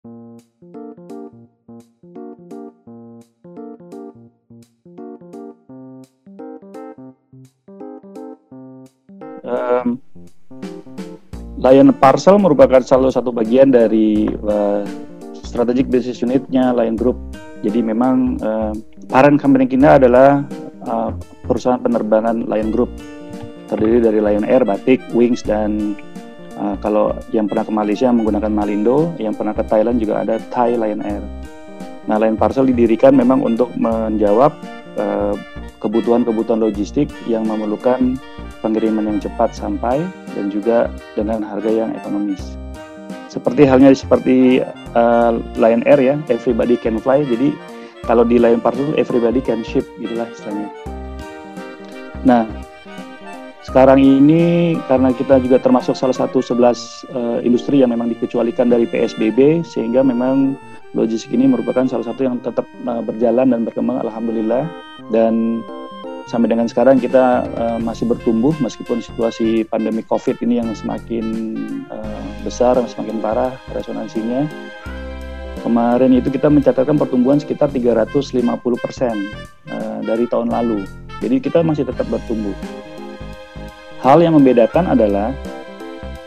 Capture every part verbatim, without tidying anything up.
Um, Lion Parcel merupakan salah satu bagian dari uh, strategic business unitnya Lion Group. Jadi memang uh, parent company kita adalah uh, perusahaan penerbangan Lion Group, terdiri dari Lion Air, Batik, Wings, dan uh, kalau yang pernah ke Malaysia menggunakan Malindo, yang pernah ke Thailand juga ada Thai Lion Air. Nah, Lion Parcel didirikan memang untuk menjawab uh, kebutuhan-kebutuhan logistik yang memerlukan pengiriman yang cepat sampai dan juga dengan harga yang ekonomis. Seperti halnya seperti uh, Lion Air ya, everybody can fly. Jadi kalau di Lion Parcel everybody can ship, itulah istilahnya. Nah, sekarang ini karena kita juga termasuk salah satu sebelas uh, industri yang memang dikecualikan dari P S B B, sehingga memang logistik ini merupakan salah satu yang tetap uh, berjalan dan berkembang, alhamdulillah. Dan sampai dengan sekarang kita uh, masih bertumbuh meskipun situasi pandemi COVID ini yang semakin uh, besar, yang semakin parah resonansinya. Kemarin itu kita mencatatkan pertumbuhan sekitar tiga ratus lima puluh persen uh, dari tahun lalu. Jadi kita masih tetap bertumbuh. Hal yang membedakan adalah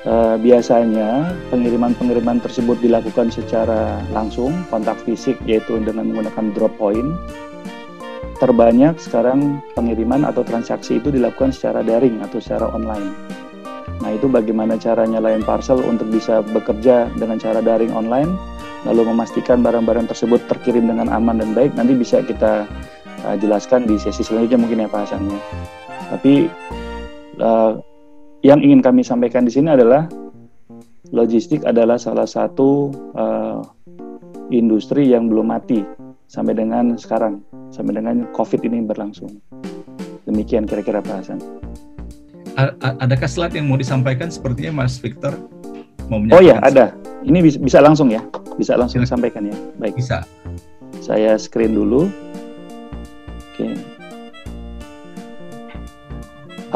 uh, biasanya pengiriman-pengiriman tersebut dilakukan secara langsung, kontak fisik, yaitu dengan menggunakan drop point. Terbanyak sekarang pengiriman atau transaksi itu dilakukan secara daring atau secara online. Nah, itu bagaimana caranya Lion Parcel untuk bisa bekerja dengan cara daring online, lalu memastikan barang-barang tersebut terkirim dengan aman dan baik. Nanti bisa kita uh, jelaskan di sesi selanjutnya mungkin ya Pak Hasan. Tapi uh, yang ingin kami sampaikan di sini adalah logistik adalah salah satu uh, industri yang belum mati sampai dengan sekarang. Sampai dengan COVID ini berlangsung. Demikian kira-kira Pak Hasan. Adakah slide yang mau disampaikan sepertinya Mas Victor? Mau oh ya, ada. Ini bisa, bisa langsung ya? Bisa langsung disampaikan ya? Baik. Bisa. Saya screen dulu. Oke.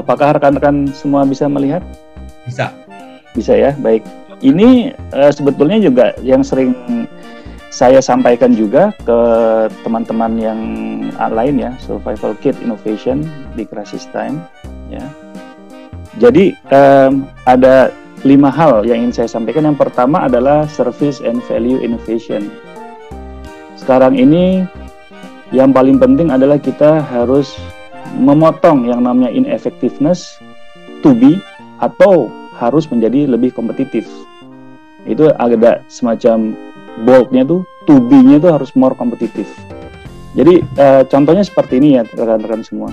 Apakah rekan-rekan semua bisa melihat? Bisa. Bisa ya? Baik. Ini uh, sebetulnya juga yang sering saya sampaikan juga ke teman-teman yang lain ya, Survival Kit Innovation di Crisis Time ya. Jadi um, ada lima hal yang ingin saya sampaikan. Yang pertama adalah Service and Value Innovation. Sekarang ini yang paling penting adalah kita harus memotong yang namanya ineffectiveness to be, atau harus menjadi lebih kompetitif. Itu ada semacam bold-nya tuh, to be-nya tuh harus more kompetitif. Jadi uh, contohnya seperti ini ya rekan-rekan semua.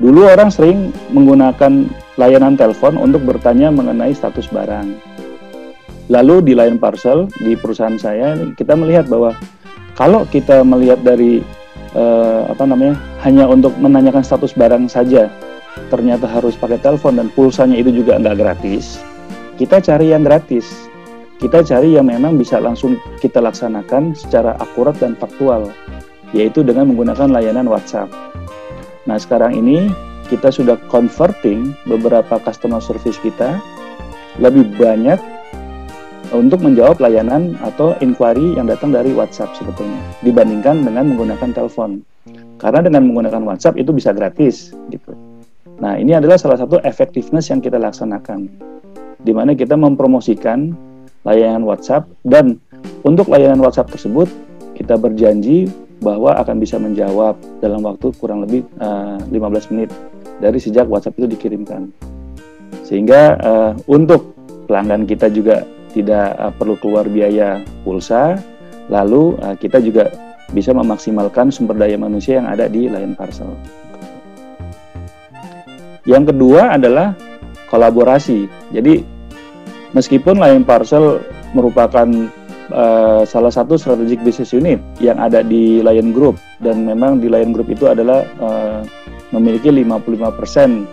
Dulu orang sering menggunakan layanan telepon untuk bertanya mengenai status barang. Lalu di Lion Parcel, di perusahaan saya, kita melihat bahwa kalau kita melihat dari uh, apa namanya, hanya untuk menanyakan status barang saja, ternyata harus pakai telepon dan pulsanya itu juga nggak gratis. Kita cari yang gratis. Kita cari yang memang bisa langsung kita laksanakan secara akurat dan faktual, yaitu dengan menggunakan layanan WhatsApp. Nah, sekarang ini kita sudah converting beberapa customer service kita lebih banyak untuk menjawab layanan atau inquiry yang datang dari WhatsApp sebetulnya, dibandingkan dengan menggunakan telepon. Karena dengan menggunakan WhatsApp itu bisa gratis, gitu. Nah, ini adalah salah satu effectiveness yang kita laksanakan, di mana kita mempromosikan layanan WhatsApp, dan untuk layanan WhatsApp tersebut kita berjanji bahwa akan bisa menjawab dalam waktu kurang lebih uh, lima belas menit dari sejak WhatsApp itu dikirimkan, sehingga uh, untuk pelanggan kita juga tidak uh, perlu keluar biaya pulsa, lalu uh, kita juga bisa memaksimalkan sumber daya manusia yang ada di Lion Parcel. Yang kedua adalah kolaborasi. Jadi meskipun Lion Parcel merupakan uh, salah satu strategic business unit yang ada di Lion Group, dan memang di Lion Group itu adalah uh, memiliki lima puluh lima persen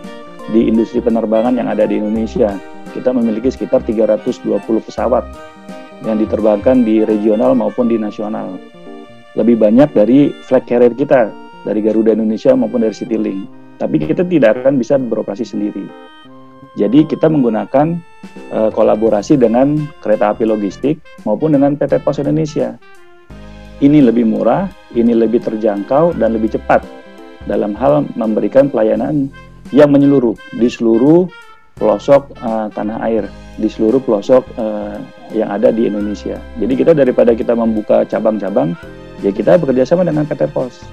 di industri penerbangan yang ada di Indonesia. Kita memiliki sekitar tiga ratus dua puluh pesawat yang diterbangkan di regional maupun di nasional. Lebih banyak dari flag carrier kita, dari Garuda Indonesia maupun dari Citilink. Tapi kita tidak akan bisa beroperasi sendiri. Jadi kita menggunakan uh, kolaborasi dengan kereta api logistik maupun dengan P T Pos Indonesia. Ini lebih murah, ini lebih terjangkau dan lebih cepat dalam hal memberikan pelayanan yang menyeluruh di seluruh pelosok uh, tanah air, di seluruh pelosok uh, yang ada di Indonesia. Jadi kita daripada kita membuka cabang-cabang, ya kita bekerjasama dengan P T Pos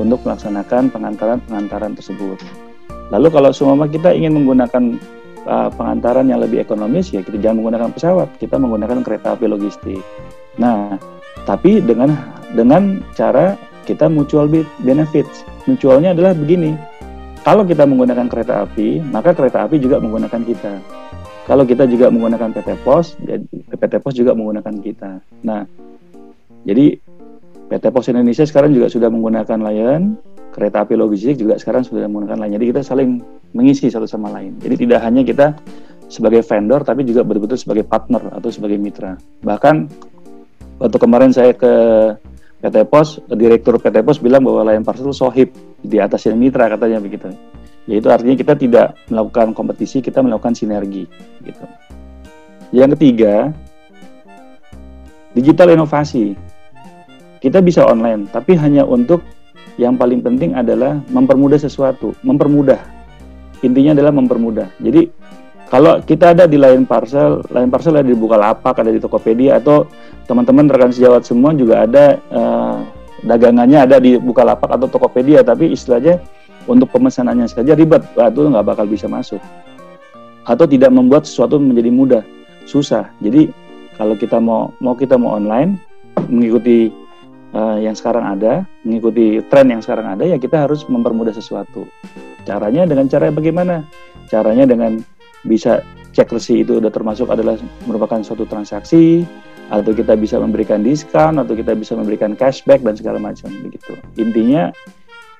untuk melaksanakan pengantaran-pengantaran tersebut. Lalu kalau seumpama kita ingin menggunakan uh, pengantaran yang lebih ekonomis, ya kita jangan menggunakan pesawat, kita menggunakan kereta api logistik. Nah, tapi dengan dengan cara kita mutual benefits. Mutualnya adalah begini, kalau kita menggunakan kereta api, maka kereta api juga menggunakan kita. Kalau kita juga menggunakan P T Pos, P T Pos juga menggunakan kita. Nah, jadi P T Pos Indonesia sekarang juga sudah menggunakan Lion, kereta api logistik juga sekarang sudah menggunakan lain. Jadi kita saling mengisi satu sama lain. Jadi tidak hanya kita sebagai vendor, tapi juga betul-betul sebagai partner atau sebagai mitra. Bahkan waktu kemarin saya ke P T Pos, direktur P T Pos bilang bahwa Lion Parcel sohib, di atasnya mitra katanya begitu. Yaitu artinya kita tidak melakukan kompetisi, kita melakukan sinergi. Gitu. Yang ketiga, digital inovasi. Kita bisa online, tapi hanya untuk yang paling penting adalah mempermudah sesuatu, mempermudah. Intinya adalah mempermudah. Jadi kalau kita ada di Lion Parcel, Lion Parcel ada di Bukalapak, ada di Tokopedia, atau teman-teman rekan sejawat semua juga ada eh, dagangannya ada di Bukalapak atau Tokopedia, tapi istilahnya untuk pemesanannya saja ribet, itu nggak bakal bisa masuk. Atau tidak membuat sesuatu menjadi mudah, susah. Jadi kalau kita mau mau kita mau online, mengikuti Uh, yang sekarang ada, mengikuti tren yang sekarang ada, ya kita harus mempermudah sesuatu. Caranya dengan cara bagaimana? Caranya dengan bisa cek resi itu udah termasuk adalah merupakan suatu transaksi, atau kita bisa memberikan diskon, atau kita bisa memberikan cashback dan segala macam begitu. Intinya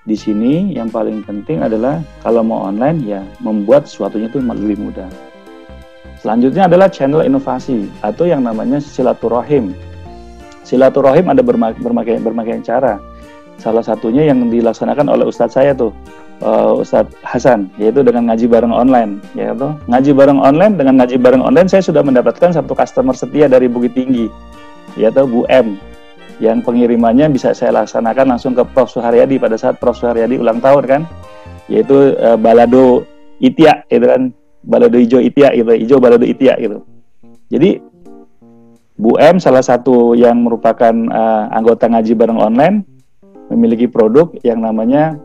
di sini yang paling penting adalah kalau mau online ya membuat sesuatunya itu lebih mudah. Selanjutnya adalah channel inovasi atau yang namanya silaturahim. Silaturahim ada berbagai berbagai cara. Salah satunya yang dilaksanakan oleh Ustadz saya tuh, uh, Ustadz Hasan, yaitu dengan ngaji bareng online. Yaitu ngaji bareng online dengan ngaji bareng online, saya sudah mendapatkan satu customer setia dari Bukittinggi, yaitu Bu M, yang pengirimannya bisa saya laksanakan langsung ke Prof. Suharyadi pada saat Prof. Suharyadi ulang tahun kan, yaitu uh, Balado Itiak, itu kan Balado Ijo Itiak, gitu, Ijo Balado Itiak gitu. Jadi Bu M salah satu yang merupakan uh, anggota ngaji bareng online memiliki produk yang namanya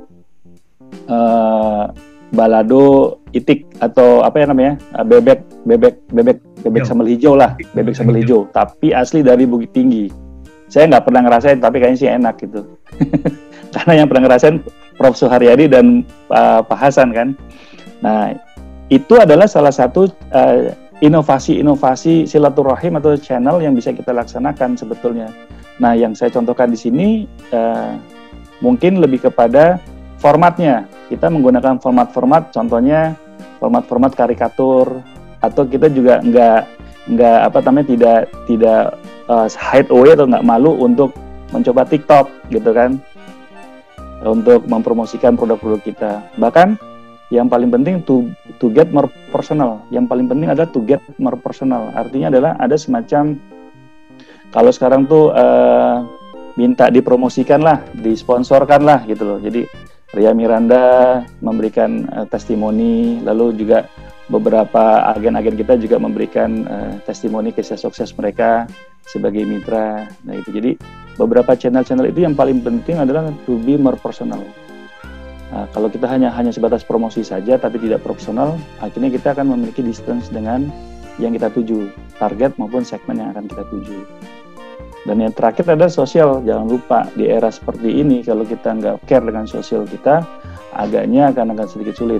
uh, Balado Itik atau apa ya namanya uh, bebek bebek bebek bebek Yo. sambal hijau lah bebek sambal hijau, tapi asli dari Bukittinggi. Saya nggak pernah ngerasain tapi kayaknya sih enak gitu. Karena yang pernah ngerasain Prof Suharyadi dan uh, Pak Hasan kan. Nah itu adalah salah satu uh, inovasi-inovasi silaturahim atau channel yang bisa kita laksanakan sebetulnya. Nah, yang saya contohkan di sini eh, mungkin lebih kepada formatnya. Kita menggunakan format-format, contohnya format-format karikatur, atau kita juga nggak nggak apa namanya tidak tidak uh, hide away atau nggak malu untuk mencoba TikTok gitu kan, untuk mempromosikan produk-produk kita. Bahkan yang paling penting to, to get more personal. Yang paling penting adalah to get more personal. Artinya adalah ada semacam kalau sekarang tuh uh, minta dipromosikan lah, disponsorkan lah gitu loh. Jadi Ria Miranda memberikan uh, testimoni, lalu juga beberapa agen-agen kita juga memberikan uh, testimoni kesukses mereka sebagai mitra. Nah itu jadi beberapa channel-channel itu yang paling penting adalah to be more personal. Nah, kalau kita hanya hanya sebatas promosi saja tapi tidak profesional, akhirnya kita akan memiliki distance dengan yang kita tuju, target maupun segmen yang akan kita tuju. Dan yang terakhir adalah sosial. Jangan lupa di era seperti ini kalau kita nggak care dengan sosial kita, agaknya akan akan sedikit sulit.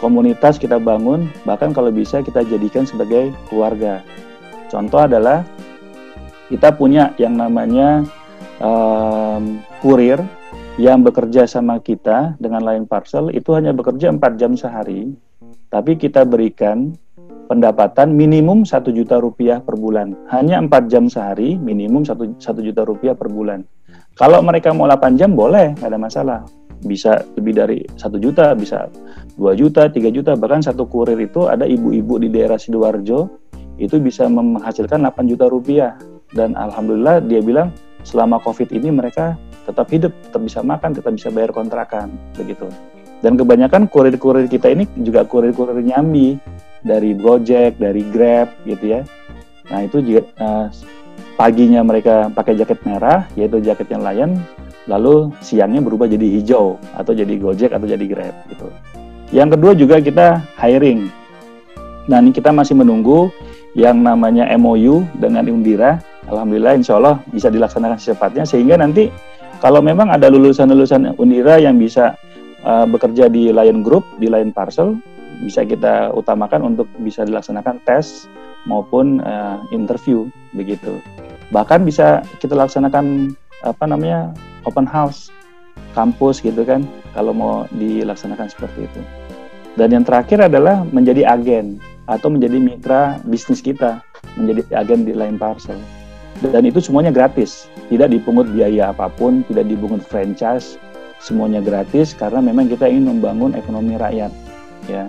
Komunitas kita bangun, bahkan kalau bisa kita jadikan sebagai keluarga. Contoh adalah kita punya yang namanya um, kurir yang bekerja sama kita dengan Lion Parcel itu hanya bekerja empat jam sehari, tapi kita berikan pendapatan minimum satu juta rupiah per bulan. Hanya empat jam sehari, minimum satu juta rupiah per bulan. Kalau mereka mau delapan jam boleh, nggak ada masalah. bisa lebih dari satu juta, bisa dua juta, tiga juta, bahkan satu kurir itu ada ibu-ibu di daerah Sidoarjo itu bisa menghasilkan delapan juta rupiah. Dan alhamdulillah dia bilang selama COVID ini mereka tetap hidup, tetap bisa makan, tetap bisa bayar kontrakan begitu. Dan kebanyakan kurir-kurir kita ini juga kurir-kurir nyambi dari Gojek, dari Grab gitu ya. Nah itu juga uh, paginya mereka pakai jaket merah, yaitu jaketnya Lion, lalu siangnya berubah jadi hijau atau jadi Gojek atau jadi Grab gitu. Yang kedua juga kita hiring. Nah ini kita masih menunggu yang namanya M O U dengan Undira. Alhamdulillah insya Allah bisa dilaksanakan secepatnya, sehingga nanti kalau memang ada lulusan-lulusan Undira yang bisa uh, bekerja di Lion Group, di Lion Parcel, bisa kita utamakan untuk bisa dilaksanakan tes maupun uh, interview begitu. Bahkan bisa kita laksanakan apa namanya open house kampus gitu kan, kalau mau dilaksanakan seperti itu. Dan yang terakhir adalah menjadi agen atau menjadi mitra bisnis kita, menjadi agen di Lion Parcel. Dan itu semuanya gratis, tidak dipungut biaya apapun, tidak dipungut franchise, semuanya gratis karena memang kita ingin membangun ekonomi rakyat ya.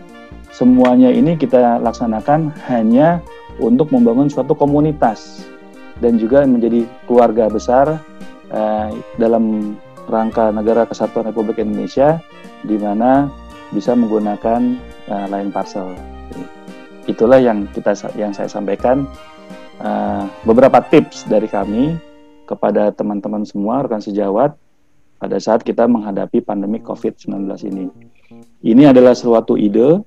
Semuanya ini kita laksanakan hanya untuk membangun suatu komunitas dan juga menjadi keluarga besar dalam rangka Negara Kesatuan Republik Indonesia, di mana bisa menggunakan uh, Lion Parcel. Jadi, itulah yang kita yang saya sampaikan uh, beberapa tips dari kami kepada teman-teman semua rekan sejawat pada saat kita menghadapi pandemi covid sembilan belas ini. Ini adalah suatu ide,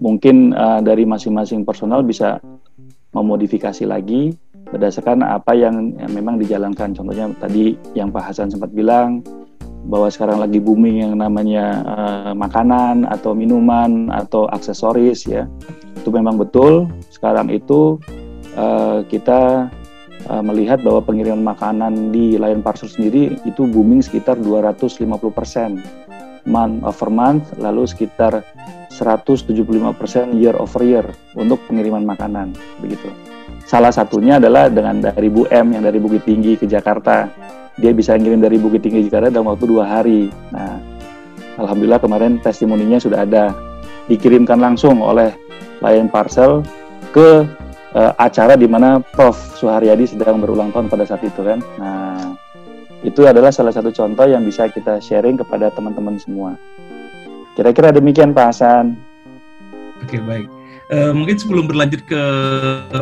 mungkin uh, dari masing-masing personal bisa memodifikasi lagi berdasarkan apa yang memang dijalankan. Contohnya tadi yang Pak Hasan sempat bilang bahwa sekarang lagi booming yang namanya uh, makanan atau minuman atau aksesoris ya, itu memang betul sekarang itu uh, kita uh, melihat bahwa pengiriman makanan di Lion Parcel sendiri itu booming sekitar dua ratus lima puluh persen month over month, lalu sekitar seratus tujuh puluh lima persen year over year untuk pengiriman makanan begitu. Salah satunya adalah dengan dari Bu M yang dari Bukittinggi ke Jakarta. Dia bisa ngirim dari Bukittinggi ke Jakarta dalam waktu dua hari. Nah, alhamdulillah kemarin testimoninya sudah ada. Dikirimkan langsung oleh Lion Parcel ke e, acara di mana Profesor Suharyadi sedang berulang tahun pada saat itu kan. Nah, itu adalah salah satu contoh yang bisa kita sharing kepada teman-teman semua. Kira-kira demikian Pak Hasan. Oke, baik. Uh, mungkin sebelum berlanjut ke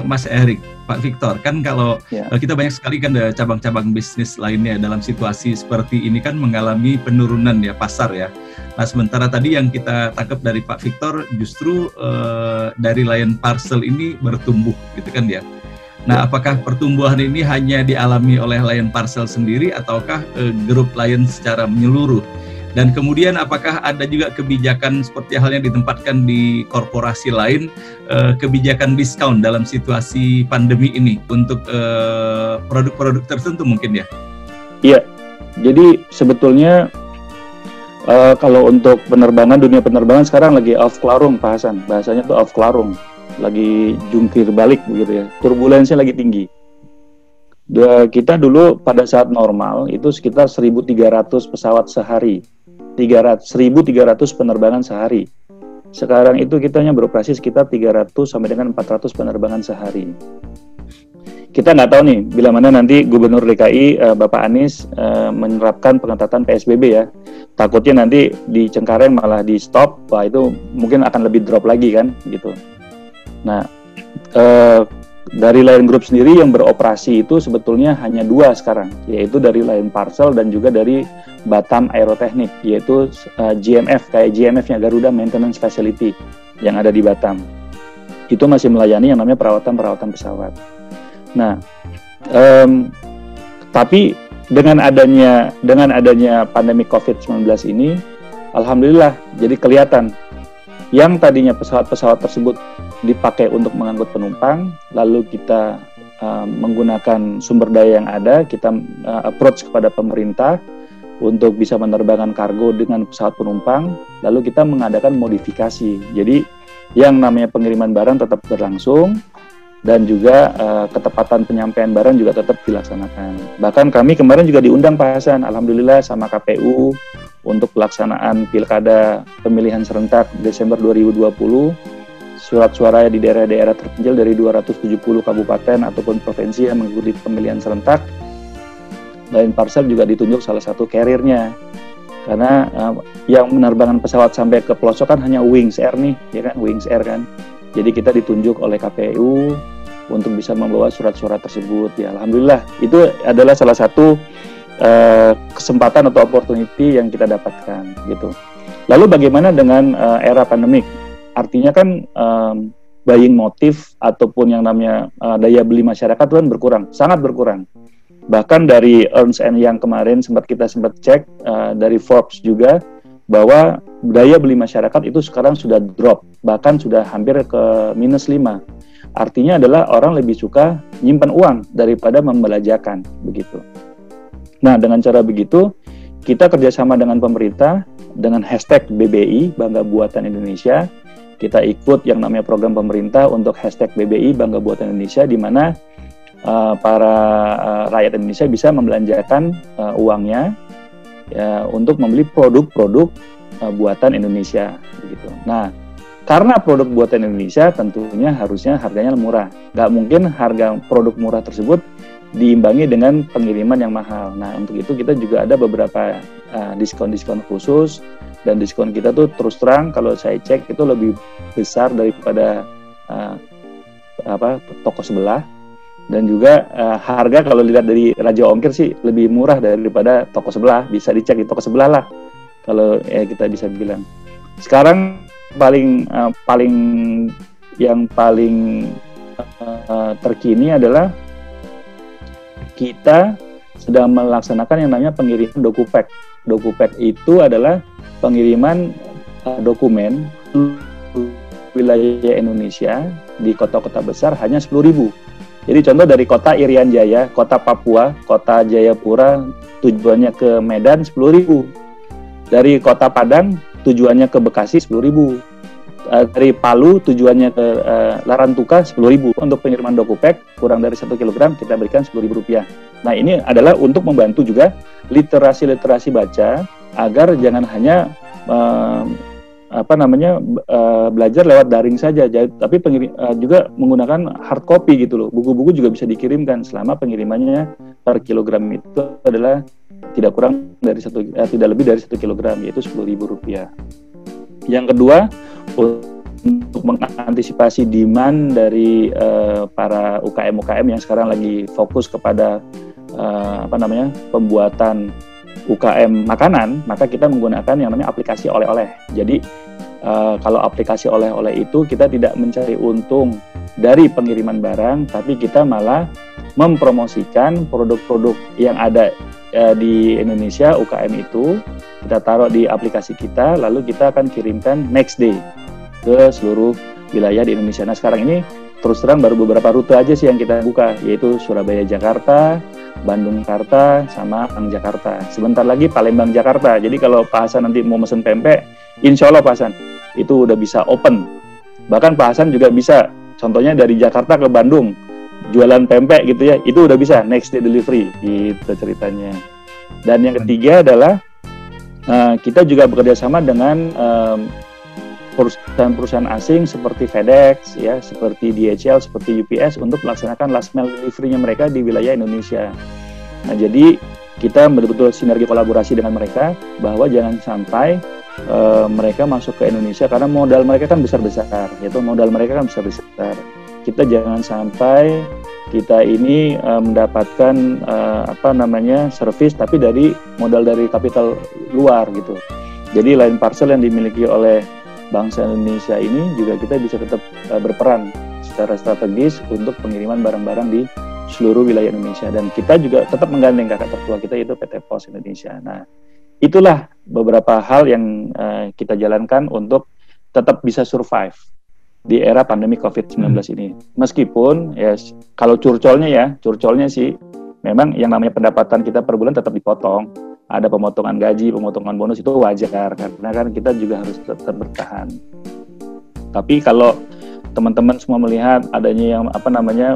Mas Erik, Pak Victor, kan kalau yeah. uh, kita banyak sekali kan ada cabang-cabang bisnis lainnya dalam situasi seperti ini kan mengalami penurunan ya pasar ya. Nah sementara tadi yang kita tangkap dari Pak Victor justru uh, dari Lion Parcel ini bertumbuh gitu kan ya. Nah apakah pertumbuhan ini hanya dialami oleh Lion Parcel sendiri ataukah uh, grup Lion secara menyeluruh? Dan kemudian apakah ada juga kebijakan seperti halnya ditempatkan di korporasi lain, eh, kebijakan diskon dalam situasi pandemi ini untuk eh, produk-produk tertentu mungkin ya? Iya, jadi sebetulnya eh, kalau untuk penerbangan, dunia penerbangan sekarang lagi off klarung Pak Hasan, bahasanya tuh off klarung, lagi jungkir balik begitu ya, turbulensinya lagi tinggi. Da, kita dulu pada saat normal itu sekitar seribu tiga ratus pesawat sehari, seribu tiga ratus penerbangan sehari. Sekarang itu kita hanya beroperasi sekitar tiga ratus sampai dengan empat ratus penerbangan sehari. Kita nggak tahu nih bila mana nanti Gubernur D K I eh, Bapak Anies eh, menerapkan pengetatan P S B B ya. Takutnya nanti di Cengkareng malah di stop, wah itu mungkin akan lebih drop lagi kan gitu. Nah eh, dari Lion Group sendiri yang beroperasi itu sebetulnya hanya dua sekarang, yaitu dari Lion Parcel dan juga dari Batam Aeroteknik, yaitu uh, G M F, kayak G M F-nya Garuda Maintenance Facility yang ada di Batam. Itu masih melayani yang namanya perawatan-perawatan pesawat. Nah, um, tapi dengan adanya dengan adanya pandemi covid sembilan belas ini, alhamdulillah jadi kelihatan yang tadinya pesawat-pesawat tersebut dipakai untuk mengangkut penumpang, lalu kita uh, menggunakan sumber daya yang ada, kita uh, approach kepada pemerintah untuk bisa menerbangkan kargo dengan pesawat penumpang, lalu kita mengadakan modifikasi. Jadi yang namanya pengiriman barang tetap berlangsung, dan juga uh, ketepatan penyampaian barang juga tetap dilaksanakan. Bahkan kami kemarin juga diundang Pak Hasan, alhamdulillah sama K P U untuk pelaksanaan pilkada pemilihan serentak Desember dua ribu dua puluh. Surat suara di daerah-daerah terpencil dari dua ratus tujuh puluh kabupaten ataupun provinsi yang mengikuti pemilihan serentak. Lion Parcel juga ditunjuk salah satu carrier-nya. Karena uh, yang menerbangkan pesawat sampai ke pelosok kan hanya Wings Air nih, ya kan? Wings Air kan. Jadi kita ditunjuk oleh K P U untuk bisa membawa surat-surat tersebut. Ya, alhamdulillah itu adalah salah satu uh, kesempatan atau opportunity yang kita dapatkan gitu. Lalu bagaimana dengan uh, era pandemik? Artinya kan um, buying motif ataupun yang namanya uh, daya beli masyarakat kan berkurang, sangat berkurang. Bahkan dari Ernst and Young kemarin sempat kita sempat cek uh, dari Forbes juga bahwa daya beli masyarakat itu sekarang sudah drop, bahkan sudah hampir ke minus lima. Artinya adalah orang lebih suka nyimpan uang daripada membelanjakan, begitu. Nah, dengan cara begitu, kita kerjasama dengan pemerintah, dengan hashtag B B I, Bangga Buatan Indonesia, kita ikut yang namanya program pemerintah untuk hashtag B B I, Bangga Buatan Indonesia, di mana uh, para uh, rakyat Indonesia bisa membelanjakan uh, uangnya, ya, untuk membeli produk-produk uh, buatan Indonesia, begitu. Nah, karena produk buatan Indonesia tentunya harusnya harganya murah. Nggak mungkin harga produk murah tersebut diimbangi dengan pengiriman yang mahal. Nah, untuk itu kita juga ada beberapa uh, diskon-diskon khusus, dan diskon kita tuh terus terang kalau saya cek itu lebih besar daripada uh, apa toko sebelah. Dan juga uh, harga kalau dilihat dari Raja Ongkir sih lebih murah daripada toko sebelah. Bisa dicek di toko sebelah lah kalau ya, kita bisa bilang. Sekarang paling uh, paling yang paling uh, terkini adalah kita sedang melaksanakan yang namanya pengiriman dokupack. Dokupack itu adalah pengiriman uh, dokumen wilayah Indonesia di kota-kota besar hanya sepuluh ribu. Jadi contoh dari kota Irian Jaya, kota Papua, kota Jayapura, tujuannya ke Medan sepuluh ribu. Dari kota Padang, tujuannya ke Bekasi sepuluh ribu. Uh, dari Palu, tujuannya ke uh, Larantuka sepuluh ribu. Untuk pengiriman dokupack, kurang dari satu kilogram, kita berikan sepuluh ribu rupiah. Nah, ini adalah untuk membantu juga literasi-literasi baca, agar jangan hanya uh, apa namanya uh, belajar lewat daring saja, jadi, tapi pengirim, uh, juga menggunakan hard copy gitu loh. Buku-buku juga bisa dikirimkan selama pengirimannya per kilogram itu adalah tidak kurang dari satu, uh, tidak lebih dari satu kilogram, yaitu sepuluh ribu rupiah. Yang kedua, untuk mengantisipasi demand dari uh, para U K M U K M yang sekarang lagi fokus kepada uh, apa namanya pembuatan U K M makanan, maka kita menggunakan yang namanya aplikasi oleh-oleh. Jadi uh, kalau aplikasi oleh-oleh itu kita tidak mencari untung dari pengiriman barang, tapi kita malah mempromosikan produk-produk yang ada uh, di Indonesia, U K M itu kita taruh di aplikasi kita, lalu kita akan kirimkan next day ke seluruh wilayah di Indonesia. Nah, sekarang ini terus terang baru beberapa rute aja sih yang kita buka, yaitu Surabaya-Jakarta, Bandung-Jakarta, sama Jakarta. Sebentar lagi Palembang-Jakarta. Jadi kalau Pak Hasan nanti mau mesen pempek, insya Allah Pak Hasan itu udah bisa open. Bahkan Pak Hasan juga bisa, contohnya dari Jakarta ke Bandung, jualan pempek gitu ya, itu udah bisa next day delivery, gitu ceritanya. Dan yang ketiga adalah uh, kita juga bekerjasama dengan um, perusahaan-perusahaan asing seperti FedEx, ya, seperti D H L, seperti U P S untuk melaksanakan last mile delivery-nya mereka di wilayah Indonesia. Nah, jadi kita betul-betul sinergi kolaborasi dengan mereka bahwa jangan sampai uh, mereka masuk ke Indonesia karena modal mereka kan besar-besar, yaitu modal mereka kan besar-besar. Kita jangan sampai kita ini uh, mendapatkan uh, apa namanya service tapi dari modal dari kapital luar gitu. Jadi Lion Parcel yang dimiliki oleh bangsa Indonesia ini juga kita bisa tetap uh, berperan secara strategis untuk pengiriman barang-barang di seluruh wilayah Indonesia, dan kita juga tetap menggandeng kakak tertua kita yaitu P T Pos Indonesia. Nah, itulah beberapa hal yang uh, kita jalankan untuk tetap bisa survive di era pandemi covid sembilan belas hmm. ini. Meskipun ya kalau curcolnya ya, curcolnya sih memang yang namanya pendapatan kita per bulan tetap dipotong. Ada pemotongan gaji, pemotongan bonus, itu wajar karena kan kita juga harus tetap bertahan. Tapi kalau teman-teman semua melihat adanya yang apa namanya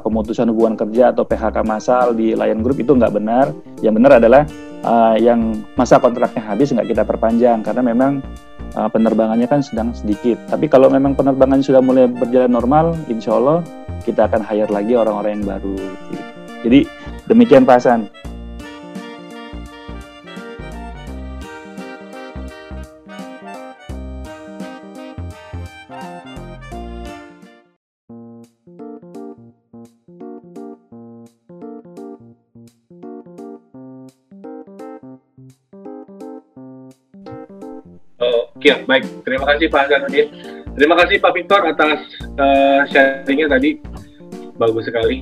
pemutusan hubungan kerja atau P H K massal di Lion Group itu nggak benar. Yang benar adalah uh, yang masa kontraknya habis nggak kita perpanjang karena memang uh, penerbangannya kan sedang sedikit. Tapi kalau memang penerbangan sudah mulai berjalan normal, insya Allah kita akan hire lagi orang-orang yang baru. Jadi demikian Pak Hasan. Ya, baik. Terima kasih Pak Hasan Adi. Terima kasih Pak Victor atas uh, sharingnya tadi. Bagus sekali.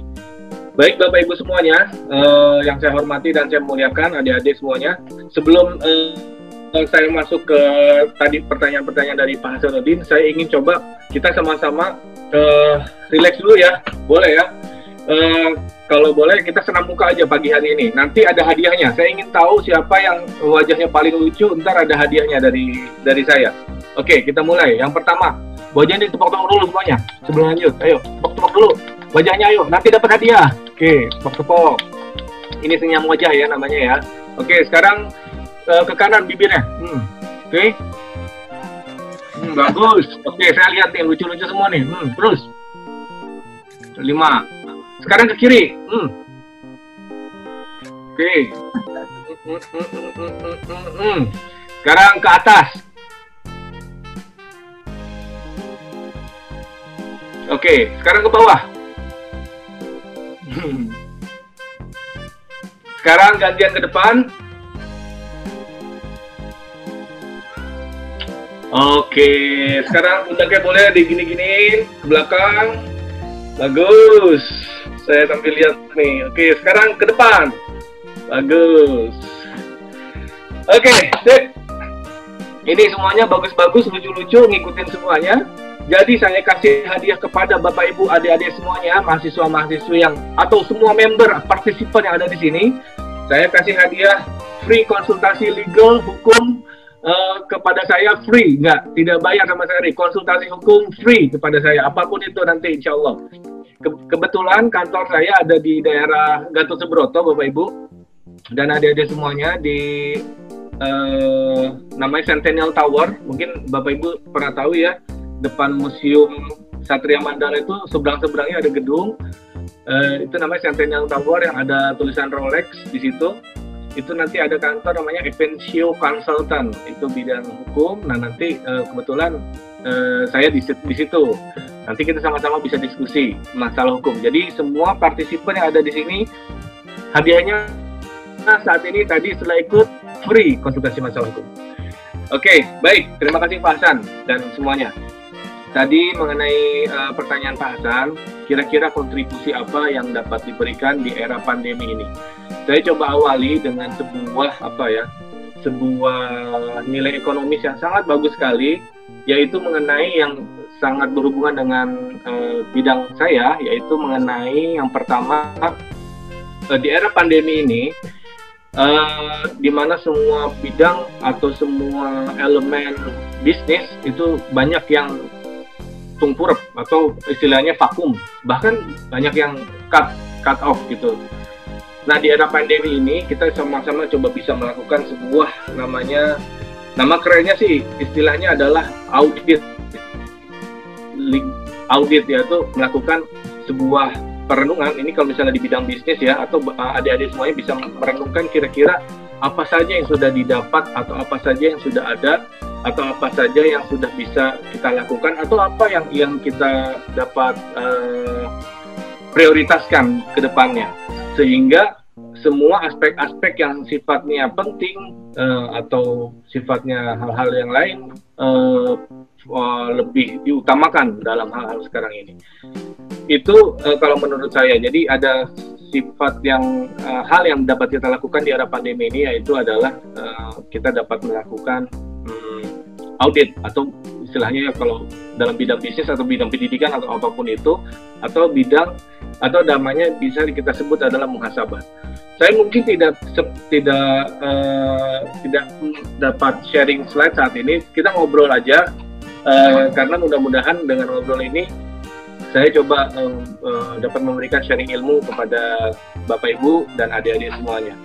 Baik Bapak Ibu semuanya, uh, yang saya hormati dan saya muliakan, adik-adik semuanya. Sebelum uh, saya masuk ke tadi pertanyaan-pertanyaan dari Pak Hasan Adi, saya ingin coba kita sama-sama uh, relax dulu ya. Boleh ya? Uh, kalau boleh kita senam muka aja pagi hari ini. Nanti ada hadiahnya. Saya ingin tahu siapa yang wajahnya paling lucu. Ntar ada hadiahnya dari dari saya. Oke, kita mulai. Yang pertama, wajahnya tepuk-tepuk dulu semuanya. Sebelum lanjut, ayo tepuk-tepuk dulu wajahnya. Ayo, nanti dapat hadiah. Oke, tepuk-tepuk. Ini senyum wajah ya namanya ya. Oke, sekarang uh, ke kanan bibirnya. Hmm. Oke. Hmm, bagus. Oke, saya lihat nih lucu-lucu semua nih. Hmm, terus lima. Sekarang ke kiri. Hmm. Oke. Okay. Mm, mm, mm, mm, mm, mm. Sekarang ke atas. Oke, okay. Sekarang ke bawah. Sekarang gantian ke depan. Oke, okay. Sekarang pundaknya boleh digini-giniin ke belakang. Bagus. Saya sambil lihat nih. Oke, sekarang ke depan. Bagus. Oke, sip. Ini semuanya bagus-bagus, lucu-lucu, ngikutin semuanya. Jadi saya kasih hadiah kepada Bapak Ibu, adik-adik semuanya, mahasiswa-mahasiswa yang atau semua member partisipan yang ada di sini. Saya kasih hadiah free konsultasi legal hukum Uh, kepada saya free, nggak, tidak bayar sama sekali. Konsultasi hukum free kepada saya, apapun itu nanti insya Allah. Ke kebetulan kantor saya ada di daerah Gatot Subroto, Bapak Ibu, dan adik-adik semuanya di uh, namanya Centennial Tower. Mungkin Bapak Ibu pernah tahu ya, depan Museum Satria Mandala itu seberang-seberangnya ada gedung, uh, itu namanya Centennial Tower yang ada tulisan Rolex di situ. Itu nanti ada kantor namanya Evencio Consultant, itu bidang hukum. Nah nanti uh, kebetulan uh, saya di, di situ, nanti kita sama-sama bisa diskusi masalah hukum. Jadi semua partisipan yang ada di sini hadiahnya nah, saat ini tadi setelah ikut free konsultasi masalah hukum. Oke, okay, baik, terima kasih Pak Hasan dan semuanya. Tadi mengenai uh, pertanyaan Pak Hasan, kira-kira kontribusi apa yang dapat diberikan di era pandemi ini? Saya coba awali dengan sebuah apa ya, sebuah nilai ekonomis yang sangat bagus sekali, yaitu mengenai yang sangat berhubungan dengan uh, bidang saya, yaitu mengenai yang pertama uh, di era pandemi ini, uh, di mana semua bidang atau semua elemen bisnis itu banyak yang tungpurep atau istilahnya vakum, bahkan banyak yang cut cut off gitu. Nah di era pandemi ini kita sama-sama coba bisa melakukan sebuah namanya nama kerennya sih istilahnya adalah audit, audit yaitu melakukan sebuah perenungan. Ini kalau misalnya di bidang bisnis ya, atau adik-adik semuanya bisa merenungkan kira-kira apa saja yang sudah didapat atau apa saja yang sudah ada atau apa saja yang sudah bisa kita lakukan atau apa yang yang kita dapat uh, prioritaskan ke depannya sehingga semua aspek-aspek yang sifatnya penting uh, atau sifatnya hal-hal yang lain uh, uh, lebih diutamakan dalam hal-hal sekarang ini. Itu uh, kalau menurut saya, jadi ada sifat yang uh, hal yang dapat kita lakukan di era pandemi ini yaitu adalah uh, kita dapat melakukan audit atau istilahnya ya kalau dalam bidang bisnis atau bidang pendidikan atau apapun itu atau bidang atau namanya bisa kita sebut adalah muhasabah. Saya mungkin tidak tidak uh, tidak dapat sharing slide saat ini. Kita ngobrol aja Uh, karena mudah-mudahan dengan ngobrol ini saya coba uh, uh, dapat memberikan sharing ilmu kepada Bapak Ibu dan adik-adik semuanya.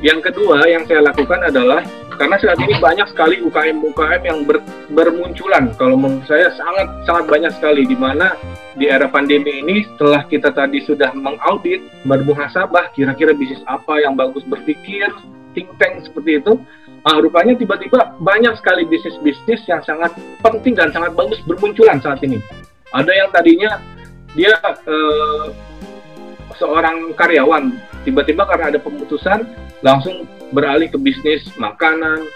Yang kedua yang saya lakukan adalah, karena saat ini banyak sekali U K M U K M yang ber, bermunculan, kalau menurut saya sangat sangat banyak sekali, di mana di era pandemi ini setelah kita tadi sudah mengaudit, bermuhasabah kira-kira bisnis apa yang bagus, berpikir think tank seperti itu, ah, rupanya tiba-tiba banyak sekali bisnis-bisnis yang sangat penting dan sangat bagus bermunculan saat ini. Ada yang tadinya dia eh, seorang karyawan, tiba-tiba karena ada pemutusan langsung beralih ke bisnis makanan,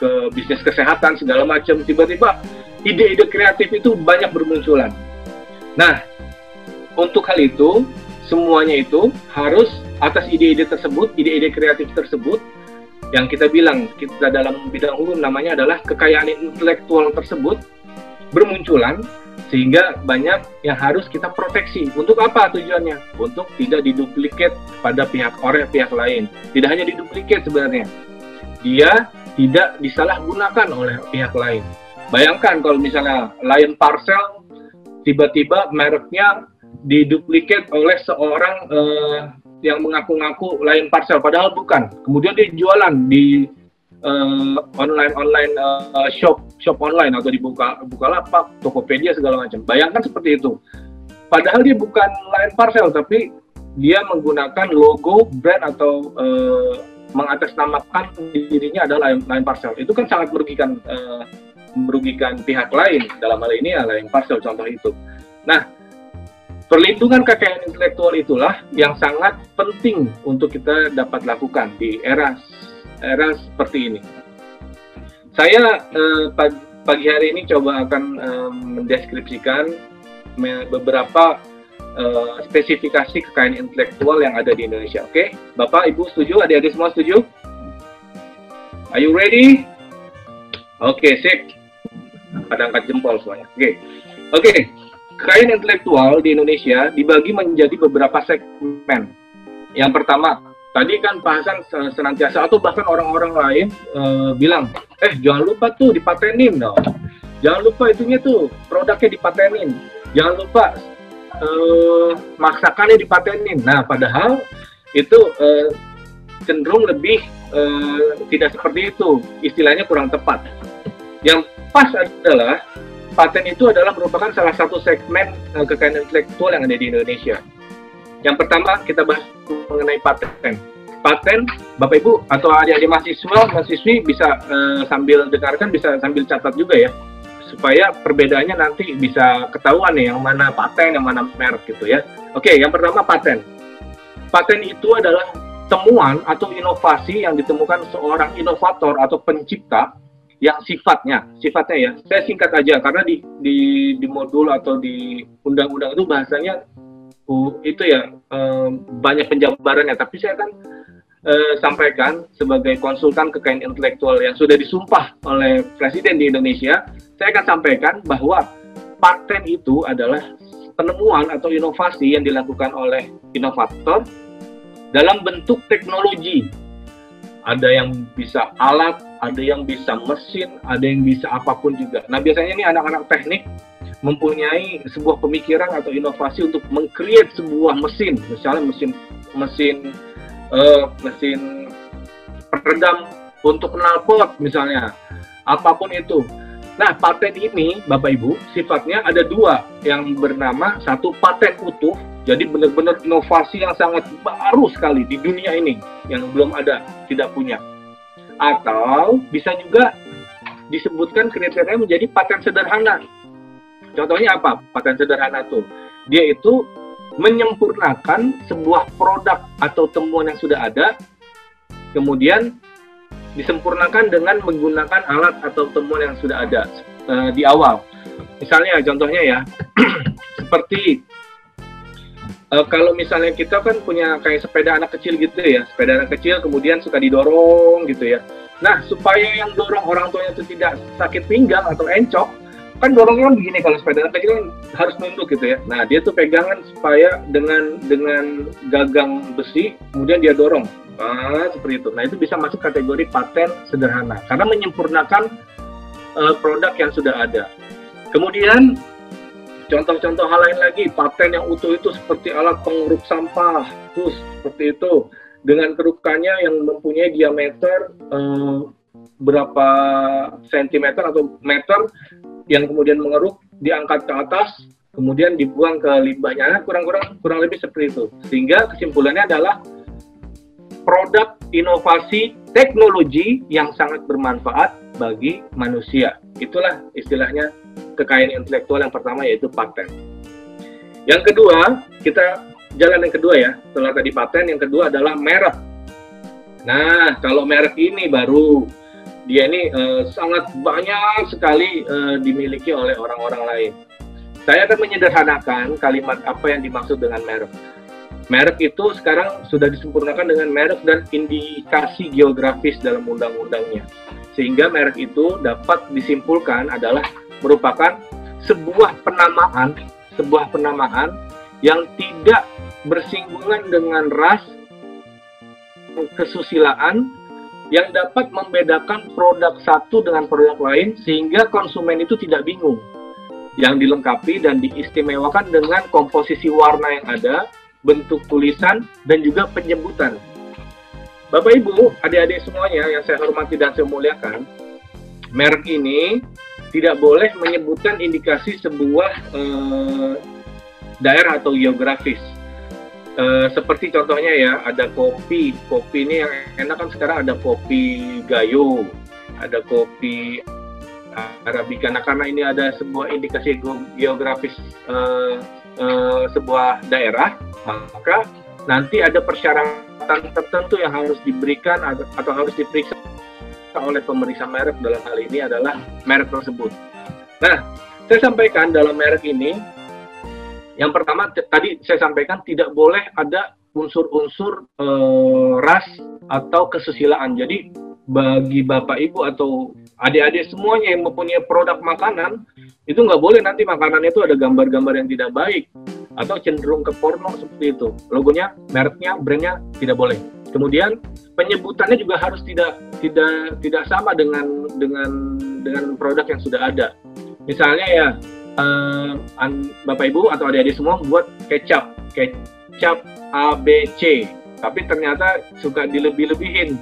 ke bisnis kesehatan segala macam. Tiba-tiba ide-ide kreatif itu banyak bermunculan. Nah, untuk hal itu, semuanya itu harus atas ide-ide tersebut, ide-ide kreatif tersebut, yang kita bilang, kita dalam bidang hukum namanya adalah kekayaan intelektual tersebut bermunculan, sehingga banyak yang harus kita proteksi. Untuk apa tujuannya? Untuk tidak diduplikat pada pihak orang, pihak lain. Tidak hanya diduplikat sebenarnya, dia tidak disalahgunakan oleh pihak lain. Bayangkan kalau misalnya Lion Parcel tiba-tiba mereknya diduplikat oleh seorang eh, yang mengaku-ngaku Lion Parcel, padahal bukan. Kemudian dia jualan di eh, online-online eh, shop, shop online atau di Buka, Bukalapak, Tokopedia segala macam. Bayangkan seperti itu. Padahal dia bukan Lion Parcel, tapi dia menggunakan logo brand atau eh, mengatasnamakan dirinya adalah Lion, Lion Parcel. Itu kan sangat merugikan. Eh, merugikan pihak lain, dalam hal ini adalah yang parcel, contoh itu. Nah, perlindungan kekayaan intelektual itulah yang sangat penting untuk kita dapat lakukan di era era seperti ini. Saya eh, pagi, pagi hari ini coba akan eh, mendeskripsikan beberapa eh, spesifikasi kekayaan intelektual yang ada di Indonesia. Oke, Bapak, Ibu setuju? Adik-adik semua setuju? Are you ready? Oke, sip. Pada angkat jempol semuanya. Oke, okay. Oke. Okay. Kekayaan intelektual di Indonesia dibagi menjadi beberapa segmen. Yang pertama, tadi kan Pak Hasan senantiasa atau bahkan orang-orang lain uh, bilang, eh jangan lupa tuh dipatenin dong. Jangan lupa itunya tuh produknya dipatenin. Jangan lupa uh, masakannya dipatenin. Nah, padahal itu uh, cenderung lebih uh, tidak seperti itu. Istilahnya kurang tepat. Yang pas adalah paten itu adalah merupakan salah satu segmen uh, kekayaan intelektual yang ada di Indonesia. Yang pertama kita bahas mengenai paten. Paten, Bapak Ibu atau adik-adik mahasiswa, mahasiswi bisa uh, sambil dengarkan, bisa sambil catat juga ya, supaya perbedaannya nanti bisa ketahuan nih yang mana paten, yang mana merek gitu ya. Oke, yang pertama paten. Paten itu adalah temuan atau inovasi yang ditemukan seorang inovator atau pencipta yang sifatnya, sifatnya ya, saya singkat aja karena di di, di modul atau di undang-undang itu bahasanya uh, itu ya um, banyak penjabarannya, tapi saya akan uh, sampaikan sebagai konsultan kekayaan intelektual yang sudah disumpah oleh Presiden di Indonesia, saya akan sampaikan bahwa paten itu adalah penemuan atau inovasi yang dilakukan oleh inovator dalam bentuk teknologi. Ada yang bisa alat, ada yang bisa mesin, ada yang bisa apapun juga. Nah, biasanya ini anak-anak teknik mempunyai sebuah pemikiran atau inovasi untuk meng-create sebuah mesin, misalnya mesin mesin uh, mesin peredam untuk knalpot misalnya, apapun itu. Nah, paten ini Bapak Ibu sifatnya ada dua yang bernama, satu paten utuh, jadi benar-benar inovasi yang sangat baru sekali di dunia ini, yang belum ada, tidak punya. Atau bisa juga disebutkan kriteria menjadi paten sederhana. Contohnya apa? Paten sederhana tuh, dia itu menyempurnakan sebuah produk atau temuan yang sudah ada, kemudian disempurnakan dengan menggunakan alat atau temuan yang sudah ada uh, di awal. Misalnya, contohnya ya, seperti Uh, kalau misalnya kita kan punya kayak sepeda anak kecil gitu ya, sepeda anak kecil kemudian suka didorong gitu ya. Nah, supaya yang dorong orang tuanya itu tidak sakit pinggang atau encok, kan dorongnya kan begini, kalau sepeda anak kecil kan harus nunduk gitu ya. Nah, dia tuh pegangan supaya dengan dengan gagang besi, kemudian dia dorong. Nah, seperti itu. Nah, itu bisa masuk kategori paten sederhana, karena menyempurnakan uh, produk yang sudah ada. Kemudian contoh-contoh hal lain lagi, paten yang utuh itu seperti alat pengurup sampah, terus seperti itu, dengan kerukannya yang mempunyai diameter eh, berapa sentimeter atau meter, yang kemudian mengeruk, diangkat ke atas, kemudian dibuang ke limbahnya, kurang-kurang kurang lebih seperti itu. Sehingga kesimpulannya adalah produk inovasi teknologi yang sangat bermanfaat bagi manusia. Itulah istilahnya kekayaan intelektual yang pertama, yaitu paten. Yang kedua, kita jalan yang kedua ya, setelah tadi paten, yang kedua adalah merek. Nah, kalau merek ini baru, dia ini eh, sangat banyak sekali eh, dimiliki oleh orang-orang lain. Saya akan menyederhanakan kalimat apa yang dimaksud dengan merek. Merek itu sekarang sudah disempurnakan dengan merek dan indikasi geografis dalam undang-undangnya. Sehingga merek itu dapat disimpulkan adalah merupakan sebuah penamaan, sebuah penamaan yang tidak bersinggungan dengan ras, kesusilaan, yang dapat membedakan produk satu dengan produk lain sehingga konsumen itu tidak bingung, yang dilengkapi dan diistimewakan dengan komposisi warna yang ada, bentuk tulisan, dan juga penyebutan. Bapak Ibu, adik-adik semuanya yang saya hormati dan saya muliakan, merek ini tidak boleh menyebutkan indikasi sebuah eh, daerah atau geografis. Eh, seperti contohnya ya, ada kopi. Kopi ini yang enak kan sekarang ada kopi gayo, ada kopi Arabica. Nah, karena ini ada sebuah indikasi geografis eh, eh, sebuah daerah, maka nanti ada persyaratan tertentu yang harus diberikan atau harus diperiksa oleh pemeriksa merek, dalam hal ini adalah merek tersebut. Nah, saya sampaikan dalam merek ini, yang pertama tadi saya sampaikan tidak boleh ada unsur-unsur eh, ras atau kesusilaan. Jadi bagi Bapak Ibu atau adik-adik semuanya yang mempunyai produk makanan, itu nggak boleh nanti makanannya itu ada gambar-gambar yang tidak baik atau cenderung ke porno seperti itu. Logonya, mereknya, brandnya tidak boleh. Kemudian penyebutannya juga harus tidak tidak tidak sama dengan dengan dengan produk yang sudah ada. Misalnya ya, eh, an, Bapak Ibu atau adik-adik semua buat kecap, kecap A B C, tapi ternyata suka dilebih-lebihin,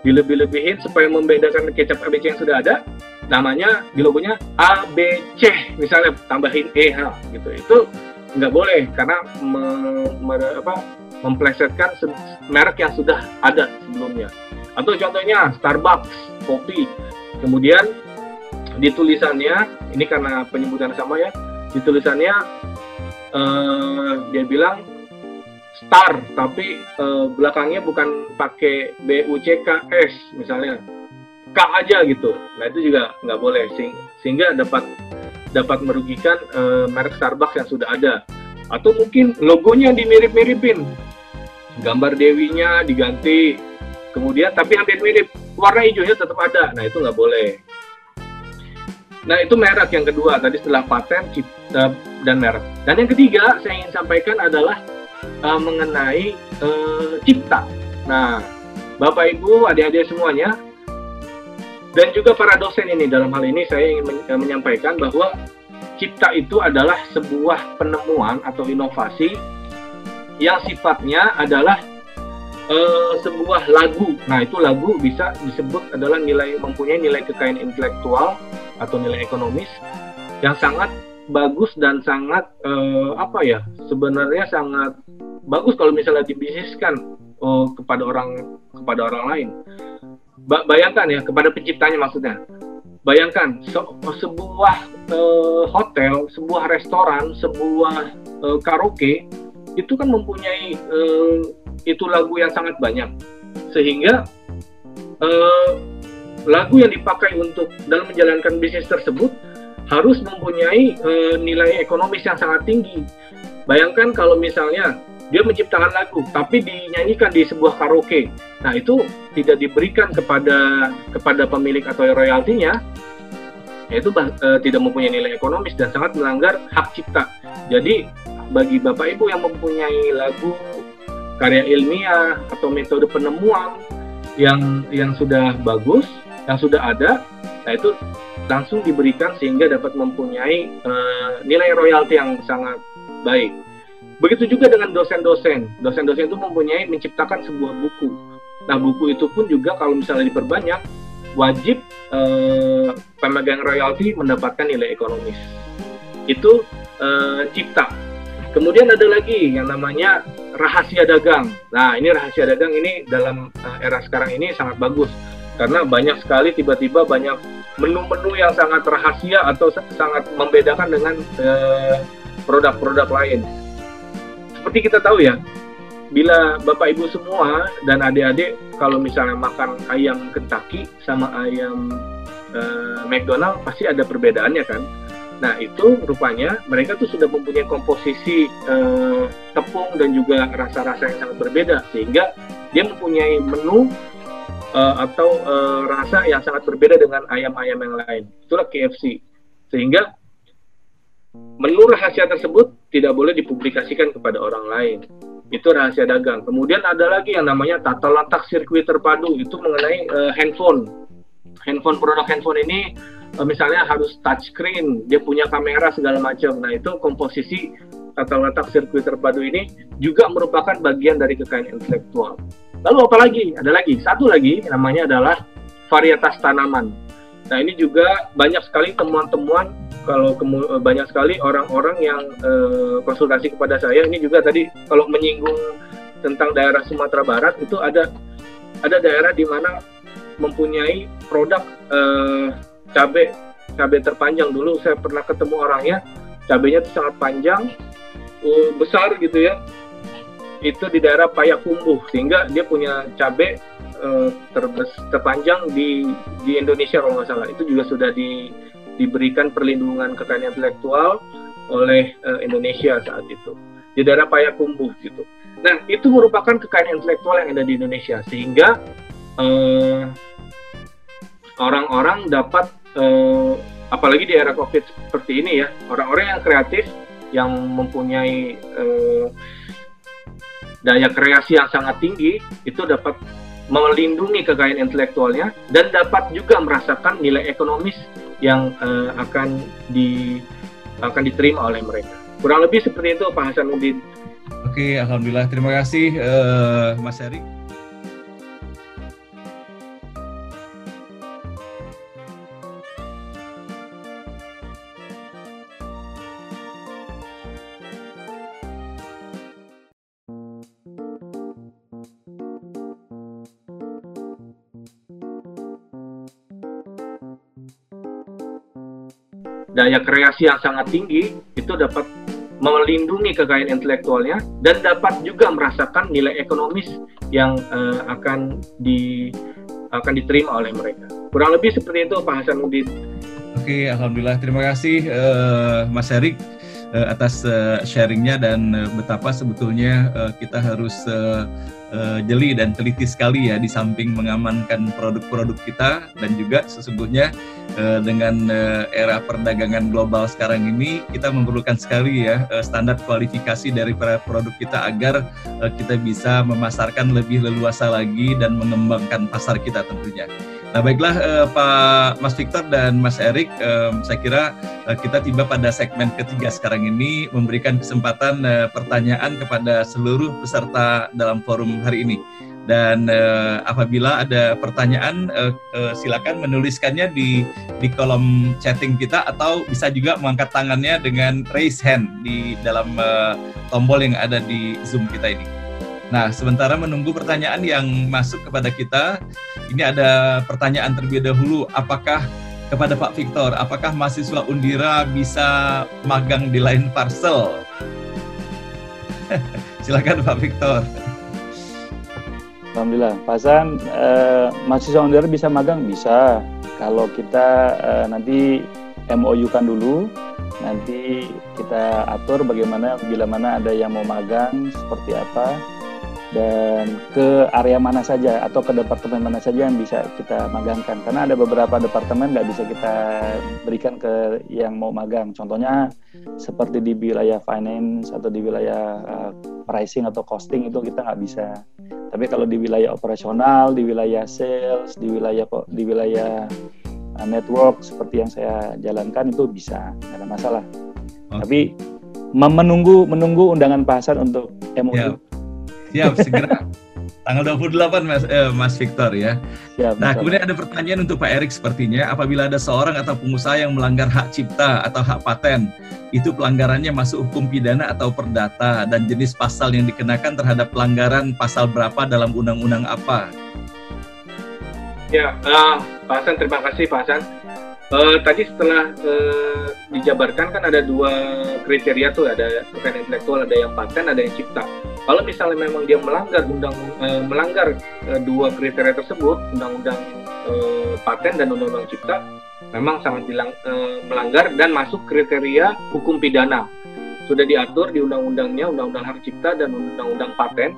dilebih-lebihin supaya membedakan kecap A B C yang sudah ada, namanya di logonya A B C, misalnya tambahin E H gitu, itu nggak boleh karena me, me, apa, memplesetkan merek yang sudah ada sebelumnya. Atau contohnya Starbucks kopi, kemudian di tulisannya ini karena penyebutan sama ya, di tulisannya eh, dia bilang Star tapi eh, belakangnya bukan pakai B U C K S misalnya, K aja gitu. Nah itu juga nggak boleh, sehingga dapat dapat merugikan eh, merek Starbucks yang sudah ada. Atau mungkin logonya dimirip-miripin, gambar dewinya diganti, kemudian tapi hampir mirip, warna hijaunya tetap ada. Nah itu nggak boleh. Nah itu merek yang kedua tadi setelah paten, cipta, dan merek. Dan yang ketiga saya ingin sampaikan adalah uh, mengenai uh, cipta. Nah Bapak Ibu, adik-adik semuanya, dan juga para dosen ini, dalam hal ini saya ingin men menyampaikan bahwa cipta itu adalah sebuah penemuan atau inovasi yang sifatnya adalah e, sebuah lagu. Nah, itu lagu bisa disebut adalah nilai, mempunyai nilai kekayaan intelektual atau nilai ekonomis yang sangat bagus dan sangat e, apa ya? Sebenarnya sangat bagus kalau misalnya dibisniskan e, kepada orang kepada orang lain. Ba bayangkan ya, kepada penciptanya maksudnya. Bayangkan se sebuah e, hotel, sebuah restoran, sebuah e, karaoke itu kan mempunyai e, itu lagu yang sangat banyak, sehingga e, lagu yang dipakai untuk dalam menjalankan bisnis tersebut harus mempunyai e, nilai ekonomis yang sangat tinggi. Bayangkan kalau misalnya dia menciptakan lagu, tapi dinyanyikan di sebuah karaoke. Nah, itu tidak diberikan kepada kepada pemilik atau royaltinya, yaitu eh, tidak mempunyai nilai ekonomis dan sangat melanggar hak cipta. Jadi, bagi Bapak Ibu yang mempunyai lagu, karya ilmiah, atau metode penemuan yang yang sudah bagus, yang sudah ada, Nah itu langsung diberikan sehingga dapat mempunyai uh, nilai royalti yang sangat baik. Begitu juga dengan dosen-dosen. Dosen-dosen itu mempunyai menciptakan sebuah buku. Nah buku itu pun juga kalau misalnya diperbanyak, wajib eh, pemegang royalti mendapatkan nilai ekonomis. Itu eh, cipta. Kemudian ada lagi yang namanya rahasia dagang. Nah ini rahasia dagang ini dalam eh, era sekarang ini sangat bagus. Karena banyak sekali tiba-tiba banyak menu-menu yang sangat rahasia atau sangat membedakan dengan eh, produk-produk lain. Seperti kita tahu ya, bila Bapak Ibu semua dan adik-adik kalau misalnya makan ayam Kentucky sama ayam e, McDonald pasti ada perbedaannya kan. Nah itu rupanya mereka tuh sudah mempunyai komposisi e, tepung dan juga rasa-rasa yang sangat berbeda, sehingga dia mempunyai menu e, atau e, rasa yang sangat berbeda dengan ayam-ayam yang lain. Itulah K F C. Sehingga menu rahasia tersebut tidak boleh dipublikasikan kepada orang lain. Itu rahasia dagang. Kemudian ada lagi yang namanya tata letak sirkuit terpadu. Itu mengenai uh, handphone. Handphone, produk handphone ini uh, misalnya harus touchscreen, dia punya kamera segala macam. Nah itu komposisi tata letak sirkuit terpadu ini juga merupakan bagian dari kekayaan intelektual. Lalu apa lagi? Ada lagi, satu lagi namanya adalah varietas tanaman. Nah ini juga banyak sekali temuan-temuan. Kalau banyak sekali orang-orang yang eh, konsultasi kepada saya, ini juga tadi kalau menyinggung tentang daerah Sumatera Barat, itu ada ada daerah di mana mempunyai produk eh, cabai cabai terpanjang. Dulu saya pernah ketemu orangnya, cabainya itu sangat panjang, uh, besar gitu ya. Itu di daerah Payakumbuh, sehingga dia punya cabai eh, terbes, terpanjang di di Indonesia kalau nggak salah. Itu juga sudah di diberikan perlindungan kekayaan intelektual oleh uh, Indonesia saat itu di daerah Payakumbuh gitu. Nah itu merupakan kekayaan intelektual yang ada di Indonesia, sehingga uh, orang-orang dapat uh, apalagi di era COVID seperti ini ya, orang-orang yang kreatif yang mempunyai uh, daya kreasi yang sangat tinggi itu dapat melindungi kekayaan intelektualnya dan dapat juga merasakan nilai ekonomis yang uh, akan di akan diterima oleh mereka. Kurang lebih seperti itu Pak Hasanuddin. Oke, alhamdulillah. Terima kasih uh, Mas Erik. Daya kreasi yang sangat tinggi itu dapat melindungi kekayaan intelektualnya dan dapat juga merasakan nilai ekonomis yang uh, akan di akan diterima oleh mereka. Kurang lebih seperti itu Pak Hasanuddin. Oke, alhamdulillah. Terima kasih uh, Mas Erik uh, atas uh, sharingnya dan uh, betapa sebetulnya uh, kita harus uh, uh, jeli dan teliti sekali ya di samping mengamankan produk-produk kita, dan juga sesungguhnya dengan era perdagangan global sekarang ini kita memerlukan sekali ya standar kualifikasi dari para produk kita agar kita bisa memasarkan lebih leluasa lagi dan mengembangkan pasar kita tentunya. Nah baiklah eh, Pak Mas Victor dan Mas Erik, eh, saya kira eh, kita tiba pada segmen ketiga sekarang ini, memberikan kesempatan eh, pertanyaan kepada seluruh peserta dalam forum hari ini. Dan eh, apabila ada pertanyaan eh, eh, silakan menuliskannya di di kolom chatting kita, atau bisa juga mengangkat tangannya dengan raise hand di dalam eh, tombol yang ada di Zoom kita ini. Nah, sementara menunggu pertanyaan yang masuk kepada kita, ini ada pertanyaan terlebih dahulu. Apakah kepada Pak Victor, apakah mahasiswa Undira bisa magang di Lion Parcel? Silakan Pak Victor. Alhamdulillah, Pak Hasan, eh, mahasiswa Undira bisa magang? Bisa. Kalau kita eh, nanti M O U-kan dulu, nanti kita atur bagaimana, bila mana ada yang mau magang, seperti apa, dan ke area mana saja atau ke departemen mana saja yang bisa kita magangkan, karena ada beberapa departemen nggak bisa kita berikan ke yang mau magang, contohnya seperti di wilayah finance atau di wilayah uh, pricing atau costing, itu kita nggak bisa. Tapi kalau di wilayah operasional, di wilayah sales, di wilayah di wilayah network seperti yang saya jalankan itu bisa, nggak ada masalah. Okay. Tapi menunggu menunggu undangan Pak Hasan untuk M O U. Siap, siap segera. Tanggal dua puluh delapan Mas, eh, Mas Victor ya. Siap, nah, betul. Kemudian ada pertanyaan untuk Pak Erik sepertinya, apabila ada seorang atau pengusaha yang melanggar hak cipta atau hak paten, itu pelanggarannya masuk hukum pidana atau perdata, dan jenis pasal yang dikenakan terhadap pelanggaran pasal berapa dalam undang-undang apa? Ya, uh, Pak Hasan, terima kasih Pak Hasan. Uh, tadi setelah uh, dijabarkan kan ada dua kriteria tuh, ada kekayaan intelektual, ada yang paten, ada yang cipta. Kalau misalnya memang dia melanggar undang uh, melanggar uh, dua kriteria tersebut, undang-undang uh, paten dan undang-undang cipta, memang sangat dilang, uh, melanggar dan masuk kriteria hukum pidana. Sudah diatur di undang-undangnya, undang-undang hak cipta dan undang-undang paten.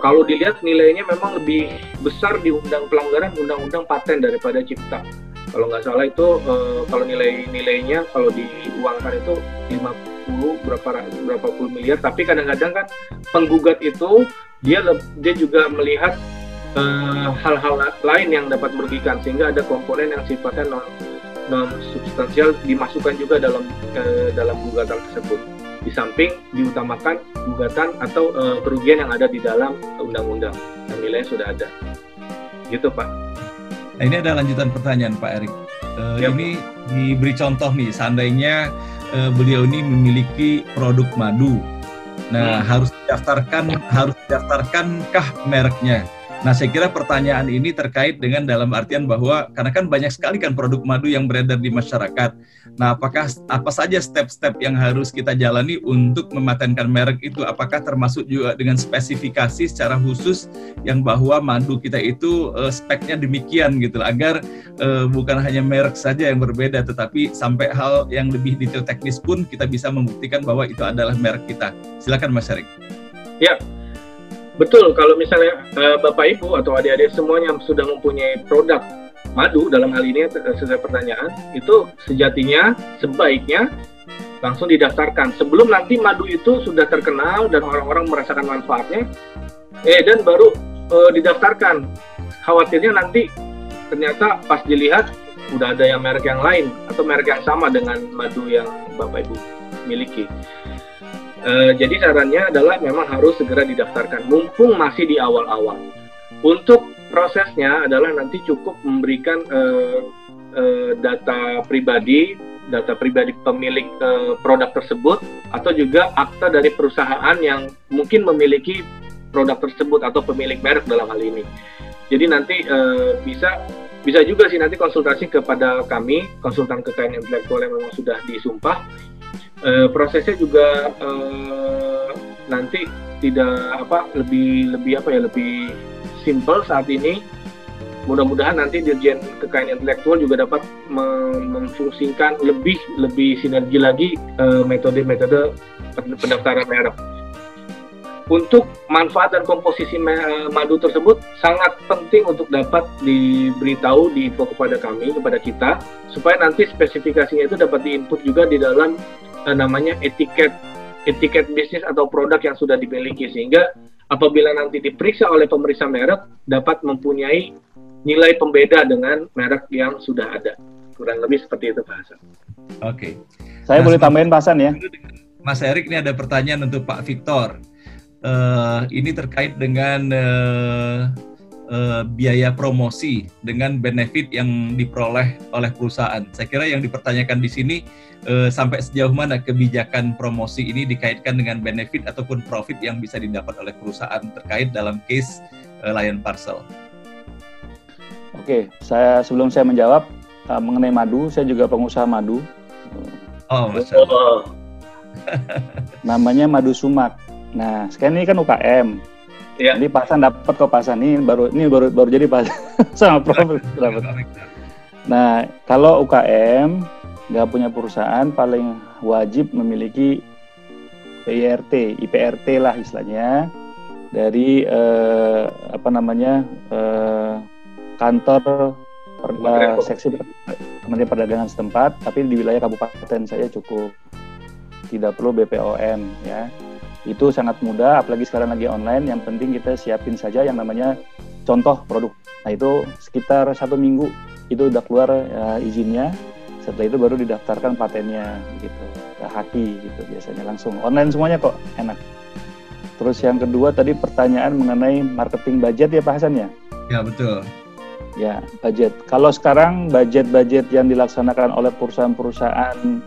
Kalau dilihat nilainya memang lebih besar di undang pelanggaran undang-undang paten daripada cipta. Kalau nggak salah itu uh, kalau nilai-nilainya kalau diuangkan itu lima puluh berapa berapa puluh miliar, tapi kadang-kadang kan penggugat itu dia dia juga melihat uh, hal-hal lain yang dapat merugikan, sehingga ada komponen yang sifatnya non, non substansial dimasukkan juga dalam uh, dalam gugatan tersebut. Di samping diutamakan gugatan atau uh, kerugian yang ada di dalam undang-undang yang nilainya sudah ada. Gitu, Pak. Nah, ini ada lanjutan pertanyaan Pak Erik. Uh, ya, ini diberi contoh nih, seandainya uh, beliau ini memiliki produk madu. Nah, hmm. harus didaftarkan, harus didaftarkankah mereknya? Nah, saya kira pertanyaan ini terkait dengan dalam artian bahwa karena kan banyak sekali kan produk madu yang beredar di masyarakat. Nah, apakah apa saja step-step yang harus kita jalani untuk mematenkan merek itu? Apakah termasuk juga dengan spesifikasi secara khusus yang bahwa madu kita itu uh, speknya demikian gitu, agar uh, bukan hanya merek saja yang berbeda, tetapi sampai hal yang lebih detail teknis pun kita bisa membuktikan bahwa itu adalah merek kita. Silakan Mas Erik. Ya. Betul, kalau misalnya uh, Bapak Ibu atau adik-adik semuanya sudah mempunyai produk madu, dalam hal ini sesuai pertanyaan, itu sejatinya sebaiknya langsung didaftarkan. Sebelum nanti madu itu sudah terkenal dan orang-orang merasakan manfaatnya, eh dan baru uh, didaftarkan. Khawatirnya nanti ternyata pas dilihat, udah ada yang merek yang lain atau merek yang sama dengan madu yang Bapak Ibu miliki. Uh, jadi sarannya adalah memang harus segera didaftarkan, mumpung masih di awal-awal. Untuk prosesnya adalah nanti cukup memberikan uh, uh, data pribadi, data pribadi pemilik uh, produk tersebut, atau juga akta dari perusahaan yang mungkin memiliki produk tersebut atau pemilik merek dalam hal ini. Jadi nanti uh, bisa bisa juga sih nanti konsultasi kepada kami, konsultan kekayaan intelektual yang memang sudah disumpah. E, prosesnya juga e, nanti tidak apa lebih lebih apa ya lebih simple saat ini. Mudah-mudahan nanti Dirjen Kekayaan Intelektual juga dapat memfungsikan lebih lebih sinergi lagi e, metode-metode pendaftaran merek. Untuk manfaat dan komposisi madu tersebut sangat penting untuk dapat diberitahu, diinfo kepada kami, kepada kita, supaya nanti spesifikasinya itu dapat diinput juga di dalam eh, namanya etiket etiket bisnis atau produk yang sudah dimiliki, sehingga apabila nanti diperiksa oleh pemeriksa merek dapat mempunyai nilai pembeda dengan merek yang sudah ada. Kurang lebih seperti itu Pak Hasan. Oke. Okay. Saya Mas boleh tambahin Pak Hasan ya. Mas Erik, ini ada pertanyaan untuk Pak Victor. Uh, ini terkait dengan uh, uh, biaya promosi dengan benefit yang diperoleh oleh perusahaan. Saya kira yang dipertanyakan di sini uh, sampai sejauh mana kebijakan promosi ini dikaitkan dengan benefit ataupun profit yang bisa didapat oleh perusahaan terkait dalam case uh, Lion Parcel. Oke, saya sebelum saya menjawab uh, mengenai madu, saya juga pengusaha madu. Oh, Mas. Namanya madu sumak. Nah, sekarang ini kan U K M. Ya. Jadi pasan dapat kok pasan ini baru ini baru baru jadi pasan sama Prof dapat. Nah, kalau U K M nggak punya perusahaan paling wajib memiliki P I R T, I P R T lah istilahnya, dari eh, apa namanya eh, kantor eh, seksi Kementerian Perdagangan setempat, tapi di wilayah kabupaten saya cukup, tidak perlu B P O M ya. Itu sangat mudah, apalagi sekarang lagi online. Yang penting kita siapin saja yang namanya contoh produk. Nah, itu sekitar satu minggu itu udah keluar uh, izinnya. Setelah itu baru didaftarkan patennya gitu, ke H A K I gitu biasanya, langsung online semuanya kok, enak. Terus yang kedua tadi pertanyaan mengenai marketing budget ya Pak Hasan ya? Ya betul. Ya, budget. Kalau sekarang budget-budget yang dilaksanakan oleh perusahaan-perusahaan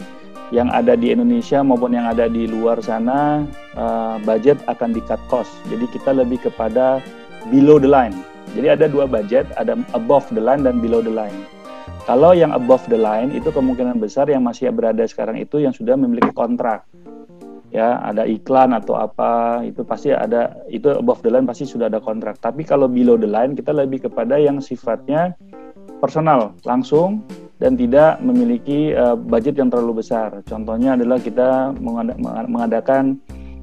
yang ada di Indonesia maupun yang ada di luar sana, uh, budget akan di-cut cost. Jadi kita lebih kepada below the line. Jadi ada dua budget, ada above the line dan below the line. Kalau yang above the line itu kemungkinan besar yang masih berada sekarang itu yang sudah memiliki kontrak. Ya, ada iklan atau apa, itu pasti ada, itu above the line pasti sudah ada kontrak. Tapi kalau below the line kita lebih kepada yang sifatnya personal, langsung, dan tidak memiliki uh, budget yang terlalu besar. Contohnya adalah kita mengada- mengadakan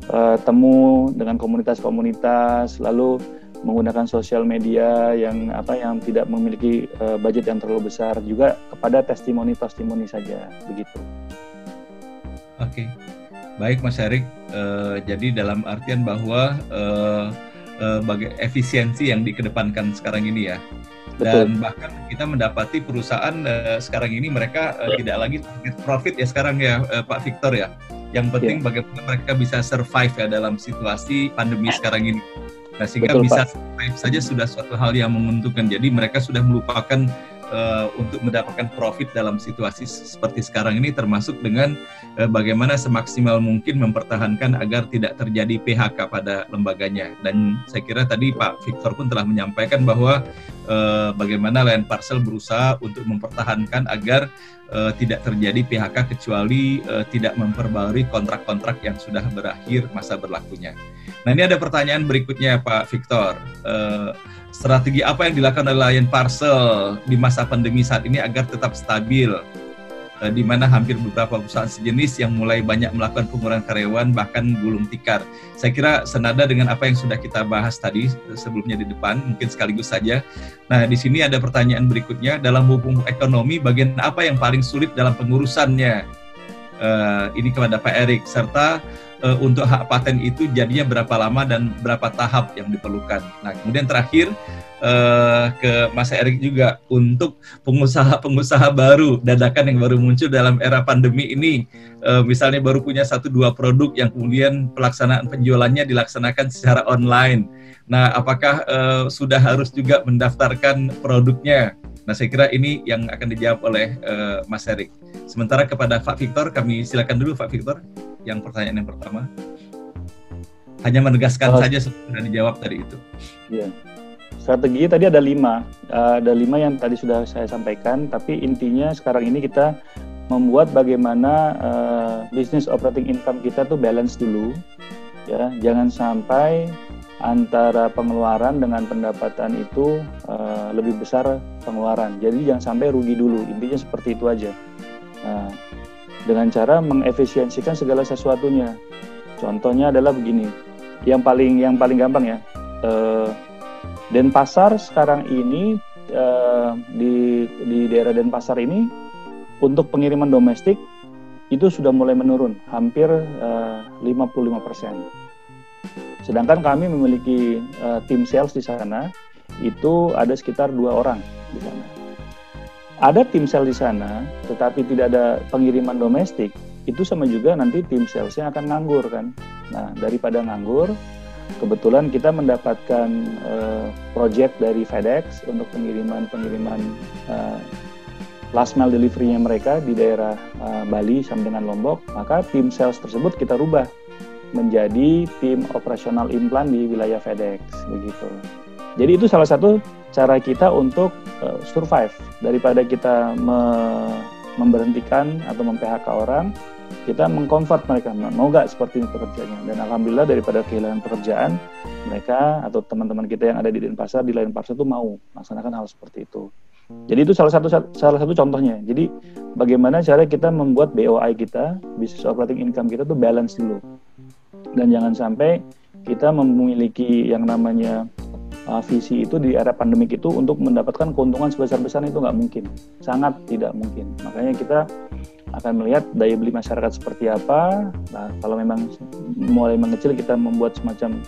uh, temu dengan komunitas-komunitas, lalu menggunakan sosial media yang apa yang tidak memiliki uh, budget yang terlalu besar, juga kepada testimoni-testimoni saja, begitu. Oke, baik Mas Erik. Uh, jadi dalam artian bahwa uh, uh, bagi efisiensi yang dikedepankan sekarang ini ya. Dan betul. Bahkan kita mendapati perusahaan uh, sekarang ini mereka uh, tidak lagi target profit ya sekarang ya uh, Pak Victor ya. Yang penting yeah. bagaimana mereka bisa survive ya dalam situasi pandemi sekarang ini. Nah sehingga betul, bisa Pak. Survive saja sudah suatu hal yang menguntungkan. Jadi mereka sudah melupakan uh, untuk mendapatkan profit dalam situasi seperti sekarang ini, termasuk dengan uh, bagaimana semaksimal mungkin mempertahankan agar tidak terjadi P H K pada lembaganya. Dan saya kira tadi Pak Victor pun telah menyampaikan bahwa bagaimana Lion Parcel berusaha untuk mempertahankan agar uh, tidak terjadi P H K kecuali uh, tidak memperbarui kontrak-kontrak yang sudah berakhir masa berlakunya. Nah ini ada pertanyaan berikutnya Pak Victor, uh, strategi apa yang dilakukan oleh Lion Parcel di masa pandemi saat ini agar tetap stabil? Uh, di mana hampir beberapa perusahaan sejenis yang mulai banyak melakukan pengurangan karyawan bahkan gulung tikar. Saya kira senada dengan apa yang sudah kita bahas tadi sebelumnya di depan, mungkin sekaligus saja. Nah, di sini ada pertanyaan berikutnya, dalam hukum ekonomi bagian apa yang paling sulit dalam pengurusannya? Uh, ini kepada Pak Erik, serta uh, untuk hak paten itu jadinya berapa lama dan berapa tahap yang diperlukan. Nah, kemudian terakhir Uh, ke Mas Erik juga, untuk pengusaha-pengusaha baru dadakan yang baru muncul dalam era pandemi ini, uh, misalnya baru punya satu dua produk yang kemudian pelaksanaan penjualannya dilaksanakan secara online. Nah, apakah uh, sudah harus juga mendaftarkan produknya? Nah, saya kira ini yang akan dijawab oleh uh, Mas Erik. Sementara kepada Pak Victor, kami silakan dulu Pak Victor yang pertanyaan yang pertama. Hanya menegaskan oh. saja sudah dijawab tadi itu. Iya. Yeah. Strategi tadi ada lima, uh, ada lima yang tadi sudah saya sampaikan, tapi intinya sekarang ini kita membuat bagaimana uh, bisnis operating income kita tuh balance dulu, ya, jangan sampai antara pengeluaran dengan pendapatan itu uh, lebih besar pengeluaran, jadi jangan sampai rugi dulu, intinya seperti itu aja. Nah, dengan cara mengefisiensikan segala sesuatunya, contohnya adalah begini, yang paling yang paling gampang ya. Uh, Denpasar sekarang ini eh, di, di daerah Denpasar ini untuk pengiriman domestik itu sudah mulai menurun hampir eh, lima puluh lima persen. Sedangkan kami memiliki eh, tim sales di sana itu ada sekitar dua orang di sana. Ada tim sales di sana, tetapi tidak ada pengiriman domestik, itu sama juga nanti tim salesnya akan nganggur kan. Nah daripada nganggur, kebetulan kita mendapatkan uh, project dari FedEx untuk pengiriman-pengiriman uh, last mile delivery-nya mereka di daerah uh, Bali sama dengan Lombok, maka tim sales tersebut kita rubah menjadi tim operasional implan di wilayah FedEx, begitu. Jadi itu salah satu cara kita untuk uh, survive, daripada kita me- memberhentikan atau mem-P H K orang, kita meng-convert mereka, mau nggak seperti ini pekerjaannya. Dan alhamdulillah daripada kehilangan pekerjaan, mereka atau teman-teman kita yang ada di Denpasar, di Lion Parcel itu mau melaksanakan hal seperti itu. Jadi itu salah satu salah satu contohnya. Jadi bagaimana cara kita membuat B O I kita, business operating income kita tuh balance dulu. Dan jangan sampai kita memiliki yang namanya uh, visi itu di era pandemik itu untuk mendapatkan keuntungan sebesar-besarnya, itu nggak mungkin. Sangat tidak mungkin. Makanya kita akan melihat daya beli masyarakat seperti apa. Nah, kalau memang mulai mengecil, kita membuat semacam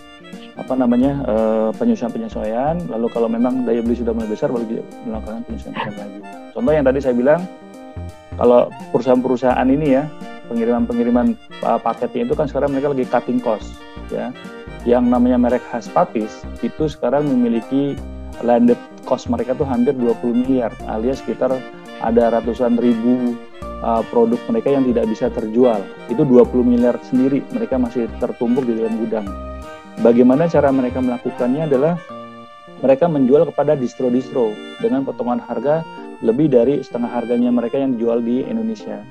apa namanya uh, penyesuaian-penyesuaian. Lalu kalau memang daya beli sudah mulai besar, baru melakukan penyesuaian lagi. Contoh yang tadi saya bilang, kalau perusahaan-perusahaan ini ya, pengiriman-pengiriman uh, paketnya itu kan sekarang mereka lagi cutting cost, ya. Yang namanya merek khas Papis itu sekarang memiliki landed cost mereka tuh hampir dua puluh miliar, alias sekitar ada ratusan ribu uh, produk mereka yang tidak bisa terjual. Itu dua puluh miliar sendiri, mereka masih tertumpuk di dalam gudang. Bagaimana cara mereka melakukannya adalah mereka menjual kepada distro-distro dengan potongan harga lebih dari setengah harganya mereka yang dijual di Indonesia.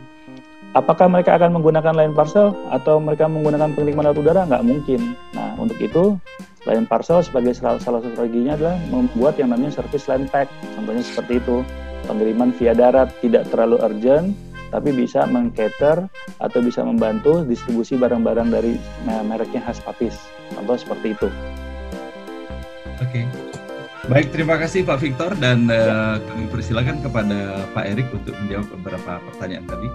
Apakah mereka akan menggunakan Lion Parcel atau mereka menggunakan pengiriman laut udara? Nggak mungkin. Nah, untuk itu Lion Parcel sebagai salah satu strateginya adalah membuat yang namanya service Lion Pack. Contohnya seperti itu, pengiriman via darat tidak terlalu urgent, tapi bisa meng-cater atau bisa membantu distribusi barang-barang dari nah, mereknya khas Papis. Contoh seperti itu. Oke. Okay. Baik, terima kasih Pak Victor dan ya. uh, kami persilakan kepada Pak Erik untuk menjawab beberapa pertanyaan tadi.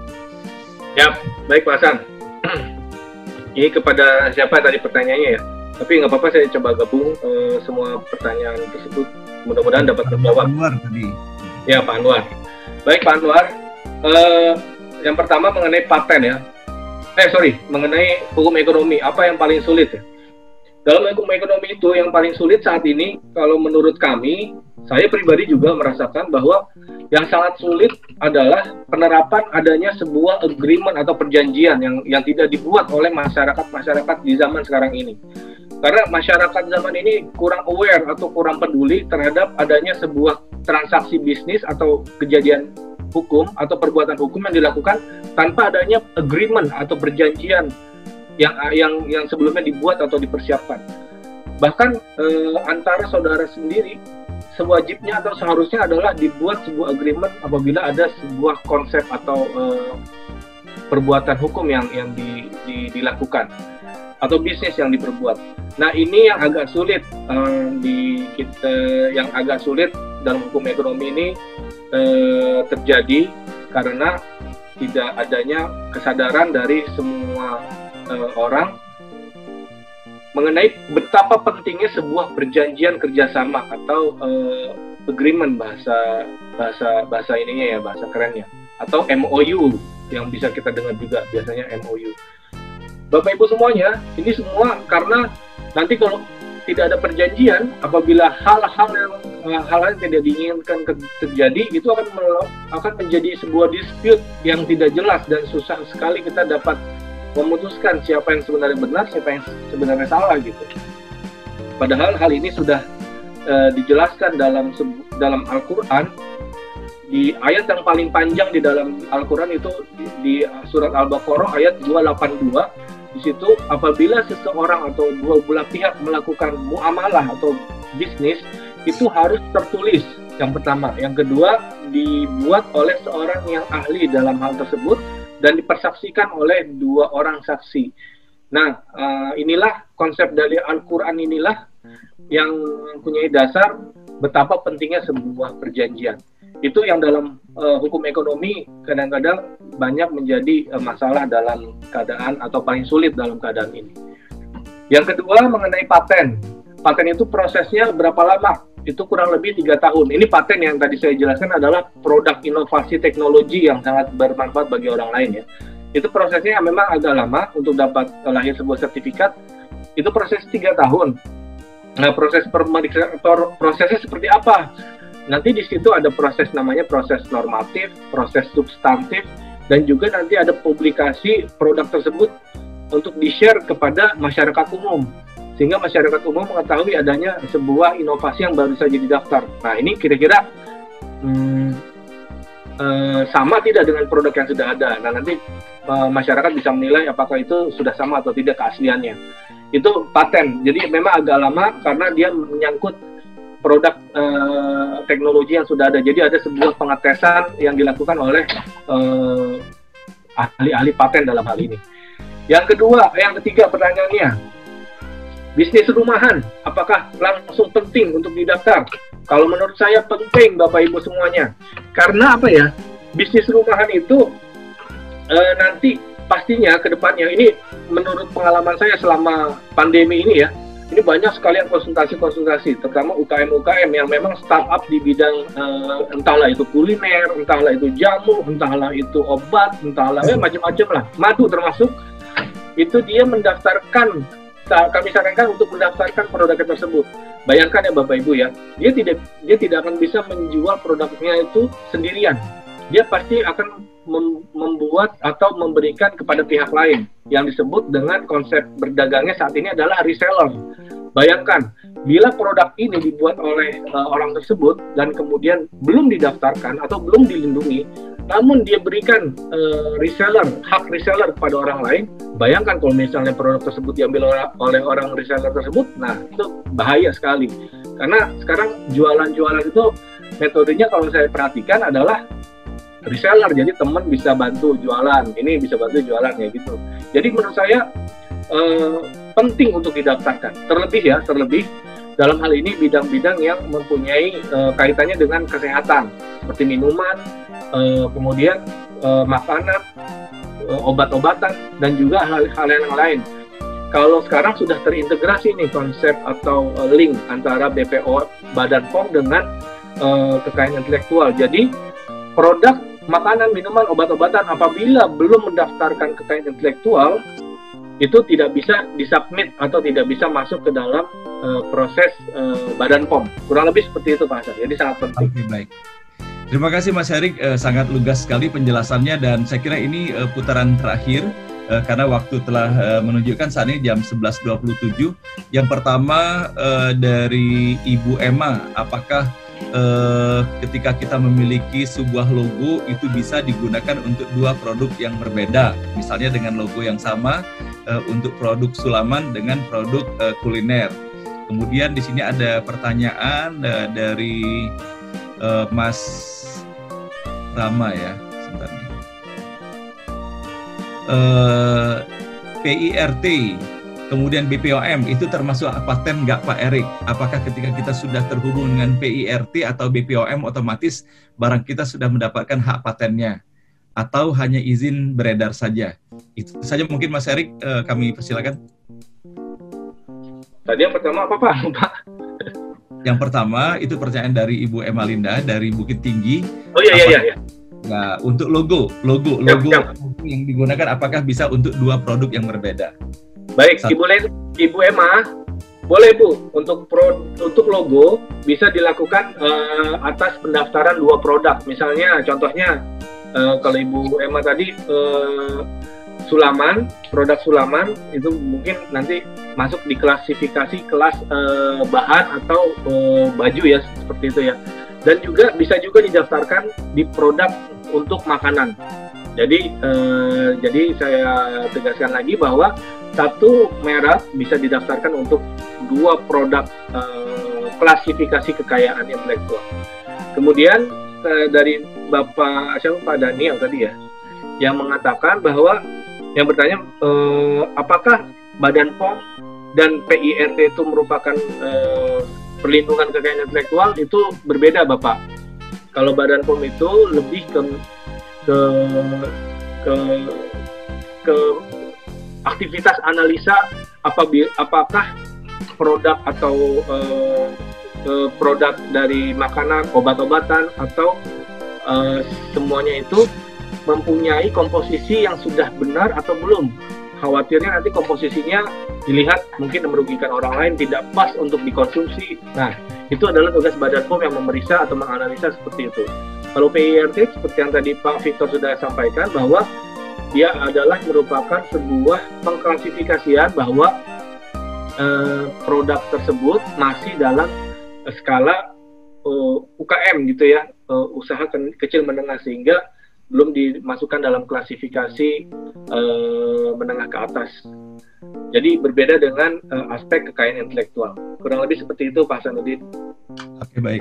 Ya, baik Pak Hasan. Ini kepada siapa tadi pertanyaannya ya? Tapi nggak apa-apa, saya coba gabung eh, semua pertanyaan tersebut. Mudah-mudahan dapat terjawab. Pak Anwar tadi. Ya, Pak Anwar. Baik Pak Anwar. Eh, yang pertama mengenai paten ya. Eh sorry, mengenai hukum ekonomi. Apa yang paling sulit ya? Dalam hukum ekonomi itu yang paling sulit saat ini, kalau menurut kami, saya pribadi juga merasakan bahwa yang sangat sulit adalah penerapan adanya sebuah agreement atau perjanjian yang yang tidak dibuat oleh masyarakat-masyarakat di zaman sekarang ini. Karena masyarakat zaman ini kurang aware atau kurang peduli terhadap adanya sebuah transaksi bisnis atau kejadian hukum atau perbuatan hukum yang dilakukan tanpa adanya agreement atau perjanjian yang yang yang sebelumnya dibuat atau dipersiapkan. Bahkan eh, antara saudara sendiri sewajibnya atau seharusnya adalah dibuat sebuah agreement apabila ada sebuah konsep atau eh, perbuatan hukum yang yang di, di, dilakukan atau bisnis yang diperbuat. Nah ini yang agak sulit eh, di kita yang agak sulit dalam hukum ekonomi ini eh, terjadi karena tidak adanya kesadaran dari semua eh, orang mengenai betapa pentingnya sebuah perjanjian kerjasama atau uh, agreement bahasa bahasa bahasa ininya ya bahasa kerennya atau M O U yang bisa kita dengar juga biasanya M O U. Bapak Ibu semuanya, ini semua karena nanti kalau tidak ada perjanjian, apabila hal-hal yang hal-hal yang tidak diinginkan terjadi, itu akan akan menjadi sebuah dispute yang tidak jelas dan susah sekali kita dapat memutuskan siapa yang sebenarnya benar, siapa yang sebenarnya salah gitu. Padahal hal ini sudah uh, dijelaskan dalam dalam Al-Qur'an, di ayat yang paling panjang di dalam Al-Qur'an itu di, di surat Al-Baqarah ayat dua delapan dua. Di situ apabila seseorang atau dua belah pihak melakukan muamalah atau bisnis, itu harus tertulis yang pertama, yang kedua dibuat oleh seorang yang ahli dalam hal tersebut dan dipersaksikan oleh dua orang saksi. Nah, inilah konsep dari Al-Quran, inilah yang mempunyai dasar betapa pentingnya sebuah perjanjian. Itu yang dalam uh, hukum ekonomi kadang-kadang banyak menjadi uh, masalah dalam keadaan atau paling sulit dalam keadaan ini. Yang kedua mengenai paten. Paten itu prosesnya berapa lama? Itu kurang lebih tiga tahun. Ini paten yang tadi saya jelaskan adalah produk inovasi teknologi yang sangat bermanfaat bagi orang lain ya. Itu prosesnya memang agak lama untuk dapat lahir sebuah sertifikat. Itu proses tiga tahun. Nah, proses pemeriksaan prosesnya seperti apa? Nanti di situ ada proses namanya proses normatif, proses substantif, dan juga nanti ada publikasi produk tersebut untuk di-share kepada masyarakat umum, sehingga masyarakat umum mengetahui adanya sebuah inovasi yang baru saja didaftar. Nah ini kira-kira hmm, eh, sama tidak dengan produk yang sudah ada. Nah nanti eh, masyarakat bisa menilai apakah itu sudah sama atau tidak keasliannya. Itu paten. Jadi memang agak lama karena dia menyangkut produk eh, teknologi yang sudah ada. Jadi ada sebuah pengetesan yang dilakukan oleh eh, ahli-ahli paten dalam hal ini. Yang kedua, yang ketiga pertanyaannya. Bisnis rumahan, apakah langsung penting untuk didaftar? Kalau menurut saya penting, Bapak Ibu semuanya. Karena apa ya? Bisnis rumahan itu e, nanti pastinya ke depannya, ini menurut pengalaman saya selama pandemi ini ya, Ini banyak sekali konsultasi-konsultasi, terutama U K M U K M yang memang startup di bidang uh, entahlah itu kuliner, entahlah itu jamu, entahlah itu obat, entahlah ya, macam-macam lah. Madu termasuk, itu dia mendaftarkan, kami sarankan untuk mendaftarkan produk tersebut. Bayangkan ya Bapak Ibu ya, dia tidak dia tidak akan bisa menjual produknya itu sendirian. Dia pasti akan membuat atau memberikan kepada pihak lain yang disebut dengan konsep berdagangnya saat ini adalah reseller. Bayangkan, bila produk ini dibuat oleh uh, orang tersebut dan kemudian belum didaftarkan atau belum dilindungi, namun dia berikan uh, reseller, hak reseller kepada orang lain, bayangkan kalau misalnya produk tersebut diambil oleh orang reseller tersebut, nah itu bahaya sekali. Karena sekarang jualan-jualan itu metodenya kalau saya perhatikan adalah reseller, jadi teman bisa bantu jualan, ini bisa bantu jualan ya gitu. Jadi menurut saya eh, penting untuk didaftarkan, terlebih ya, terlebih dalam hal ini bidang-bidang yang mempunyai eh, kaitannya dengan kesehatan, seperti minuman, eh, kemudian eh, makanan, eh, obat-obatan, dan juga hal-hal yang lain. Kalau sekarang sudah terintegrasi nih konsep atau eh, link antara B P O Badan POM dengan eh, kekayaan intelektual, jadi produk makanan, minuman, obat-obatan apabila belum mendaftarkan kekayaan intelektual itu tidak bisa disubmit atau tidak bisa masuk ke dalam uh, proses uh, Badan POM. Kurang lebih seperti itu Pak Hasan. Jadi sangat penting. Oke, baik. Terima kasih Mas Erik, uh, sangat lugas sekali penjelasannya dan saya kira ini uh, putaran terakhir uh, karena waktu telah uh, menunjukkan saat ini jam sebelas dua puluh tujuh. Yang pertama uh, dari Ibu Emma, apakah Uh, ketika kita memiliki sebuah logo itu bisa digunakan untuk dua produk yang berbeda, misalnya dengan logo yang sama uh, untuk produk sulaman dengan produk uh, kuliner. Kemudian di sini ada pertanyaan uh, dari uh, Mas Rama ya, sebentar nih. Uh, P I R T kemudian B P O M itu termasuk paten nggak Pak Erik? Apakah ketika kita sudah terhubung dengan P I R T atau B P O M otomatis barang kita sudah mendapatkan hak patennya? Atau hanya izin beredar saja? Itu saja mungkin Mas Erik, eh, kami persilakan. Tadi yang pertama apa Pak? Yang pertama itu pertanyaan dari Ibu Emma Linda dari Bukittinggi. Oh iya iya iya. Nah, untuk logo, logo, logo ya, ya. yang digunakan apakah bisa untuk dua produk yang berbeda? Baik, Ibu, Ibu Emma, boleh Bu, untuk pro, untuk logo bisa dilakukan uh, atas pendaftaran dua produk. Misalnya, contohnya, uh, kalau Ibu Emma tadi uh, sulaman, produk sulaman, itu mungkin nanti masuk di klasifikasi kelas uh, bahan atau uh, baju ya, seperti itu ya. Dan juga bisa juga didaftarkan di produk untuk makanan. Jadi, eh, jadi saya tegaskan lagi bahwa satu merek bisa didaftarkan untuk dua produk eh, klasifikasi kekayaan intelektual. Kemudian eh, dari Bapak siapa Pak Daniel tadi ya, yang mengatakan bahwa yang bertanya eh, apakah Badan POM dan P I R T itu merupakan eh, perlindungan kekayaan intelektual, itu berbeda Bapak. Kalau Badan POM itu lebih ke ke ke ke aktivitas analisa apabila apakah produk atau uh, uh, produk dari makanan, obat-obatan atau uh, semuanya itu mempunyai komposisi yang sudah benar atau belum. Khawatirnya nanti komposisinya dilihat mungkin merugikan orang lain, tidak pas untuk dikonsumsi. Nah, itu adalah tugas Badan POM yang memeriksa atau menganalisa seperti itu. Kalau P I R T seperti yang tadi Pak Victor sudah sampaikan bahwa dia adalah merupakan sebuah pengklasifikasian bahwa eh, produk tersebut masih dalam eh, skala eh, U K M gitu ya, eh, usaha ke kecil menengah sehingga belum dimasukkan dalam klasifikasi eh, menengah ke atas. Jadi berbeda dengan eh, aspek kekayaan intelektual. Kurang lebih seperti itu Pak Hasanuddin. Oke, baik.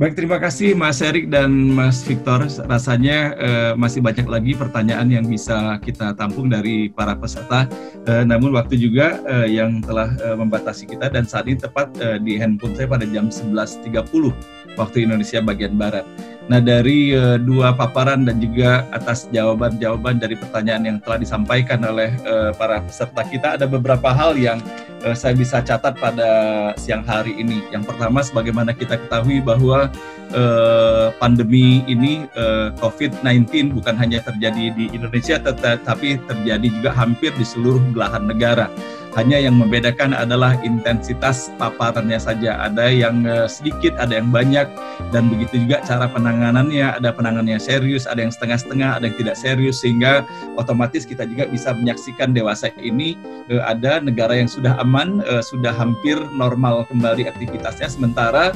Baik, terima kasih Mas Erik dan Mas Victor. Rasanya eh, masih banyak lagi pertanyaan yang bisa kita tampung dari para peserta. Eh, namun waktu juga eh, yang telah eh, membatasi kita dan saat ini tepat eh, di handphone saya pada jam sebelas tiga puluh waktu Indonesia bagian Barat. Nah, dari eh, dua paparan dan juga atas jawaban-jawaban dari pertanyaan yang telah disampaikan oleh eh, para peserta kita, ada beberapa hal yang uh, saya bisa catat pada siang hari ini. Yang pertama, sebagaimana kita ketahui bahwa uh, pandemi ini uh, COVID sembilan belas bukan hanya terjadi di Indonesia, tetapi terjadi juga hampir di seluruh belahan negara. Hanya yang membedakan adalah intensitas paparannya saja. Ada yang sedikit, ada yang banyak, dan begitu juga cara penanganannya. Ada penanganannya serius, ada yang setengah-setengah, ada yang tidak serius, sehingga otomatis kita juga bisa menyaksikan dewasa ini ada negara yang sudah aman, sudah hampir normal kembali aktivitasnya, sementara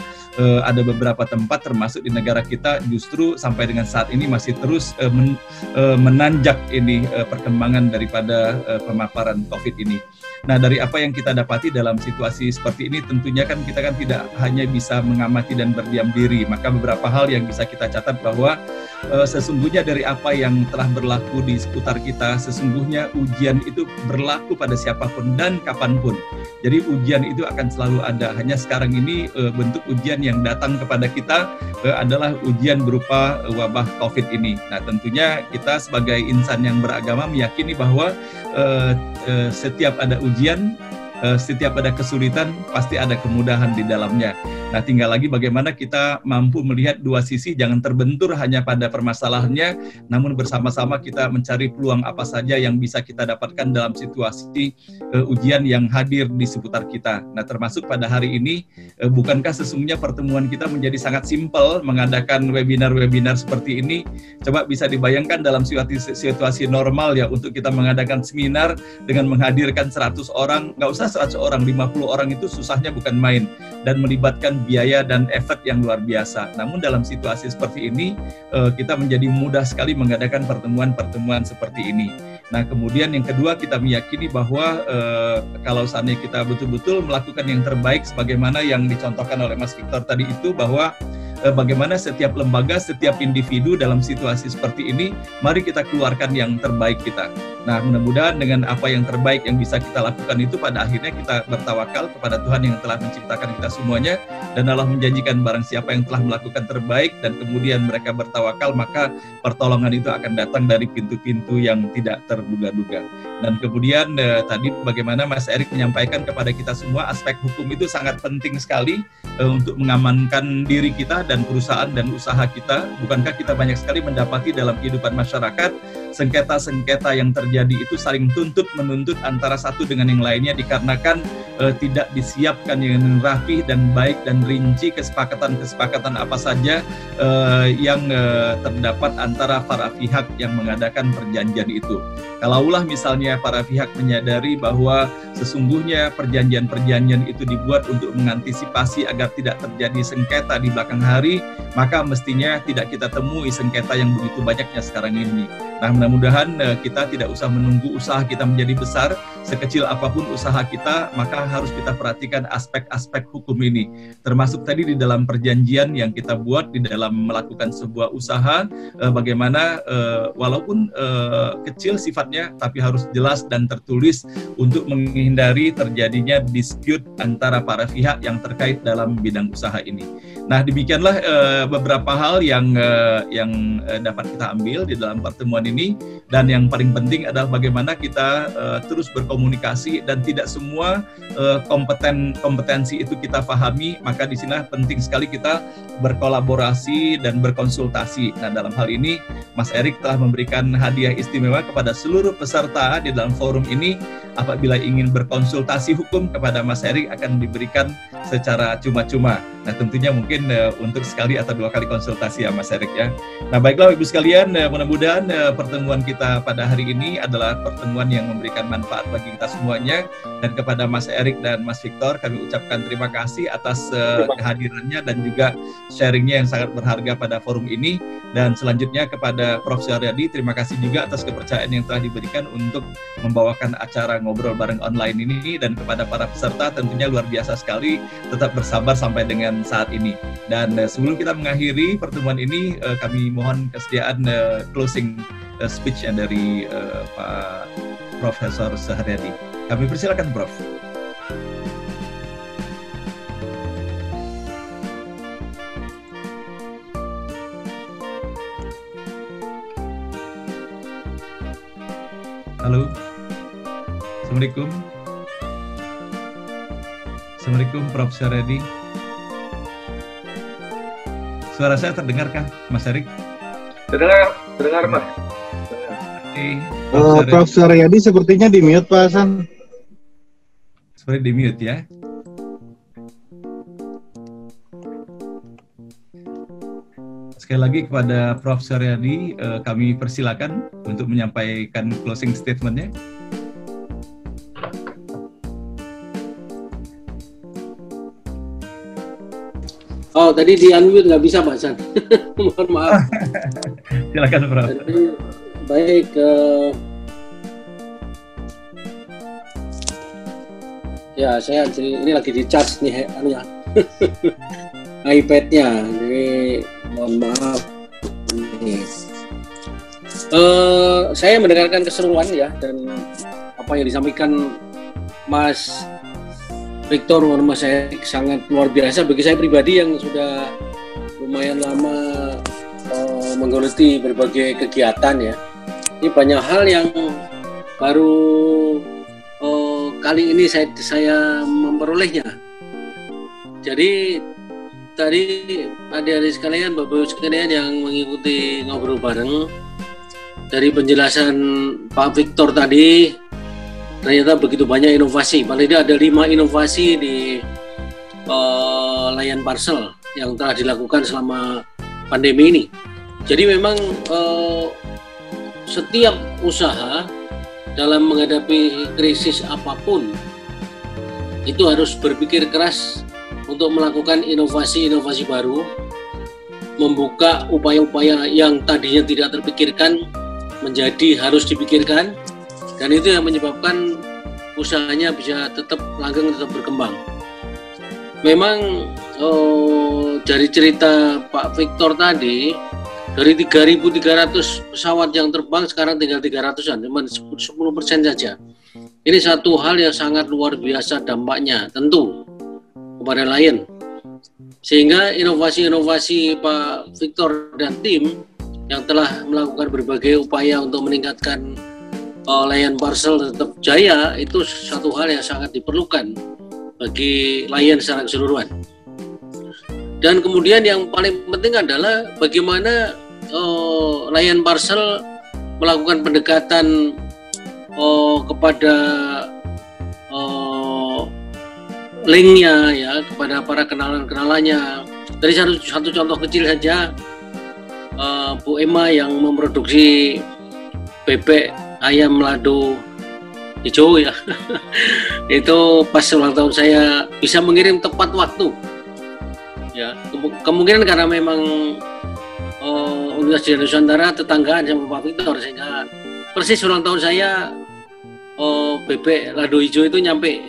ada beberapa tempat termasuk di negara kita justru sampai dengan saat ini masih terus menanjak ini perkembangan daripada pemaparan COVID ini. Nah, dari apa yang kita dapati dalam situasi seperti ini, tentunya kan kita kan tidak hanya bisa mengamati dan berdiam diri. Maka beberapa hal yang bisa kita catat bahwa e, sesungguhnya dari apa yang telah berlaku di seputar kita, sesungguhnya ujian itu berlaku pada siapapun dan kapanpun. Jadi ujian itu akan selalu ada. Hanya sekarang ini e, bentuk ujian yang datang kepada kita e, adalah ujian berupa e, wabah COVID ini. Nah, tentunya kita sebagai insan yang beragama meyakini bahwa e, e, setiap ada ujian, Ujian, setiap ada kesulitan, pasti ada kemudahan di dalamnya. Nah, tinggal lagi bagaimana kita mampu melihat dua sisi, jangan terbentur hanya pada permasalahannya, namun bersama-sama kita mencari peluang apa saja yang bisa kita dapatkan dalam situasi uh, ujian yang hadir di seputar kita. Nah, termasuk pada hari ini, uh, bukankah sesungguhnya pertemuan kita menjadi sangat simpel, mengadakan webinar-webinar seperti ini? Coba bisa dibayangkan dalam situasi, situasi normal ya, untuk kita mengadakan seminar dengan menghadirkan seratus orang, nggak usah seratus orang, lima puluh orang itu susahnya bukan main, dan melibatkan biaya dan effort yang luar biasa. Namun dalam situasi seperti ini, kita menjadi mudah sekali mengadakan pertemuan-pertemuan seperti ini. Nah, kemudian yang kedua, kita meyakini bahwa kalau seandainya kita betul-betul melakukan yang terbaik, sebagaimana yang dicontohkan oleh Mas Victor tadi itu, bahwa bagaimana setiap lembaga, setiap individu dalam situasi seperti ini, mari kita keluarkan yang terbaik kita. Nah, mudah-mudahan dengan apa yang terbaik yang bisa kita lakukan itu, pada akhirnya kita bertawakal kepada Tuhan yang telah menciptakan kita semuanya, dan Allah menjanjikan barang siapa yang telah melakukan terbaik dan kemudian mereka bertawakal, maka pertolongan itu akan datang dari pintu-pintu yang tidak terduga-duga. Dan kemudian eh, tadi bagaimana Mas Erik menyampaikan kepada kita semua, aspek hukum itu sangat penting sekali eh, untuk mengamankan diri kita dan perusahaan dan usaha kita. Bukankah kita banyak sekali mendapati dalam kehidupan masyarakat, sengketa-sengketa yang terjadi Jadi itu saling tuntut menuntut antara satu dengan yang lainnya, dikarenakan e, tidak disiapkan yang rapi dan baik dan rinci kesepakatan-kesepakatan apa saja e, yang e, terdapat antara para pihak yang mengadakan perjanjian itu. Kalaulah misalnya para pihak menyadari bahwa sesungguhnya perjanjian-perjanjian itu dibuat untuk mengantisipasi agar tidak terjadi sengketa di belakang hari, maka mestinya tidak kita temui sengketa yang begitu banyaknya sekarang ini. Nah, mudah-mudahan kita tidak usah menunggu usaha kita menjadi besar, sekecil apapun usaha kita, maka harus kita perhatikan aspek-aspek hukum ini. Termasuk tadi di dalam perjanjian yang kita buat, di dalam melakukan sebuah usaha, bagaimana walaupun kecil sifatnya, tapi harus jelas dan tertulis untuk menghindari terjadinya dispute antara para pihak yang terkait dalam bidang usaha ini. Nah, demikianlah beberapa hal yang, yang dapat kita ambil di dalam pertemuan ini. Ini, dan yang paling penting adalah bagaimana kita uh, terus berkomunikasi, dan tidak semua uh, kompeten kompetensi itu kita pahami, maka di sini penting sekali kita berkolaborasi dan berkonsultasi. Nah, dalam hal ini Mas Erik telah memberikan hadiah istimewa kepada seluruh peserta di dalam forum ini. Apabila ingin berkonsultasi hukum kepada Mas Erik akan diberikan secara cuma-cuma. Nah, tentunya mungkin uh, untuk sekali atau dua kali konsultasi ya Mas Erik ya. Nah, baiklah Ibu sekalian, uh, mudah-mudahan uh, pertemuan kita pada hari ini adalah pertemuan yang memberikan manfaat bagi kita semuanya. Dan kepada Mas Erik dan Mas Victor kami ucapkan terima kasih atas uh, kehadirannya dan juga sharingnya yang sangat berharga pada forum ini. Dan selanjutnya kepada Profesor Zaharyadi, terima kasih juga atas kepercayaan yang telah diberikan untuk membawakan acara ngobrol bareng online ini. Dan kepada para peserta, tentunya luar biasa sekali, tetap bersabar sampai dengan saat ini. Dan uh, sebelum kita mengakhiri pertemuan ini, uh, kami mohon kesediaan uh, closing speech dari uh, Pak Profesor Suharyadi. Kami persilakan, Prof. Halo. Assalamualaikum. Assalamualaikum Profesor Zaharyadi. Suara saya terdengarkah, Mas Erik? Terdengar, terdengar Mas. Oke. Uh, Profesor Zaharyadi sepertinya di mute Pak Hasan. Seperti di mute ya. Sekali lagi kepada Profesor Zaharyadi, eh, kami persilakan untuk menyampaikan closing statement-nya. Oh, tadi di unmute nggak bisa, Pak San. Mohon maaf. Silakan, Prof. Jadi, baik. Eh, ya, saya ini lagi di charge nih, anunya. iPad-nya. Jadi, mohon maaf. Uh, saya mendengarkan keseruan ya, dan apa yang disampaikan Mas Victor dan Mas Erik sangat luar biasa bagi saya pribadi yang sudah lumayan lama uh, menggeluti berbagai kegiatan ya. Ini banyak hal yang baru uh, kali ini saya, saya memperolehnya. Jadi tadi adik-adik sekalian, bapak-bapak sekalian yang mengikuti ngobrol bareng, dari penjelasan Pak Victor tadi ternyata begitu banyak inovasi. Paling tidak ada lima inovasi di uh, Lion Parcel yang telah dilakukan selama pandemi ini. Jadi memang uh, setiap usaha dalam menghadapi krisis apapun itu harus berpikir keras untuk melakukan inovasi-inovasi baru, membuka upaya-upaya yang tadinya tidak terpikirkan menjadi harus dipikirkan, dan itu yang menyebabkan usahanya bisa tetap langgeng, tetap berkembang. Memang oh, dari cerita Pak Victor tadi, dari tiga ribu tiga ratus pesawat yang terbang sekarang tinggal tiga ratusan, cuma sepuluh persen saja. Ini satu hal yang sangat luar biasa dampaknya tentu kepada Lion, sehingga inovasi-inovasi Pak Victor dan tim yang telah melakukan berbagai upaya untuk meningkatkan uh, Lion Parcel tetap jaya itu satu hal yang sangat diperlukan bagi Lion secara keseluruhan. Dan kemudian yang paling penting adalah bagaimana uh, Lion Parcel melakukan pendekatan uh, kepada uh, linknya ya, kepada para kenalan-kenalannya. Dari satu, satu contoh kecil saja, uh, Bu M yang memproduksi bebek ayam Balado hijau ya itu pas ulang tahun saya bisa mengirim tepat waktu ya, kemungkinan karena memang uh, Universitas Nusantara tetanggaan sama Pak Victor, sehingga persis ulang tahun saya uh, bebek Balado hijau itu nyampe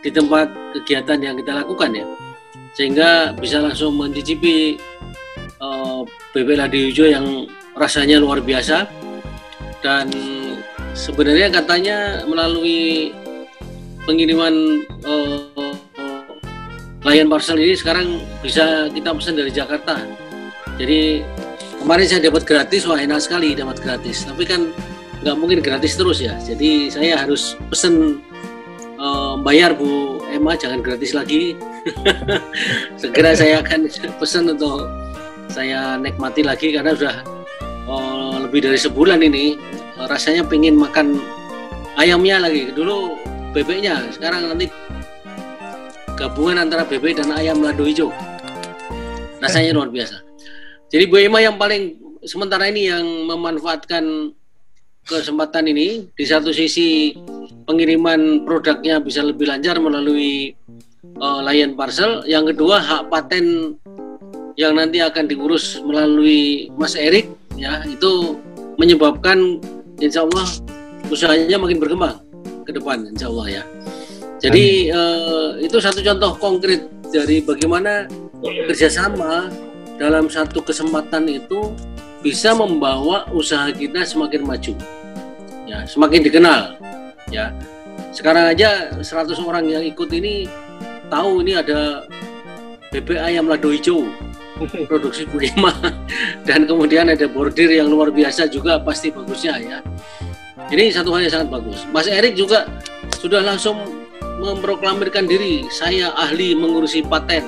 di tempat kegiatan yang kita lakukan ya, sehingga bisa langsung mencicipi uh, bebek Balado hijau yang rasanya luar biasa. Dan sebenarnya katanya melalui pengiriman uh, Lion Parcel ini sekarang bisa kita pesan dari Jakarta. Jadi kemarin saya dapat gratis, wah enak sekali dapat gratis, tapi kan nggak mungkin gratis terus ya, jadi saya harus pesen. Uh, bayar Bu Emma, jangan gratis lagi. Segera saya akan pesan untuk saya nikmati lagi, karena sudah uh, lebih dari sebulan ini uh, rasanya pengen makan ayamnya lagi. Dulu bebeknya, sekarang nanti gabungan antara bebek dan ayam Balado hijau, rasanya luar biasa. Jadi Bu Emma yang paling sementara ini yang memanfaatkan kesempatan ini, di satu sisi pengiriman produknya bisa lebih lancar melalui uh, Lion Parcel, yang kedua hak paten yang nanti akan diurus melalui Mas Erik ya, itu menyebabkan insya Allah usahanya makin berkembang ke depan insya Allah ya. Jadi uh, itu satu contoh konkret dari bagaimana kerjasama dalam satu kesempatan itu bisa membawa usaha kita semakin maju, ya, semakin dikenal, ya. Sekarang aja seratus orang yang ikut ini tahu ini ada bebek ayam Balado hijau produksi Bu Ima, dan kemudian ada bordir yang luar biasa juga pasti bagusnya ya. Ini satu hal yang sangat bagus. Mas Erik juga sudah langsung memproklamirkan diri, saya ahli mengurusi paten,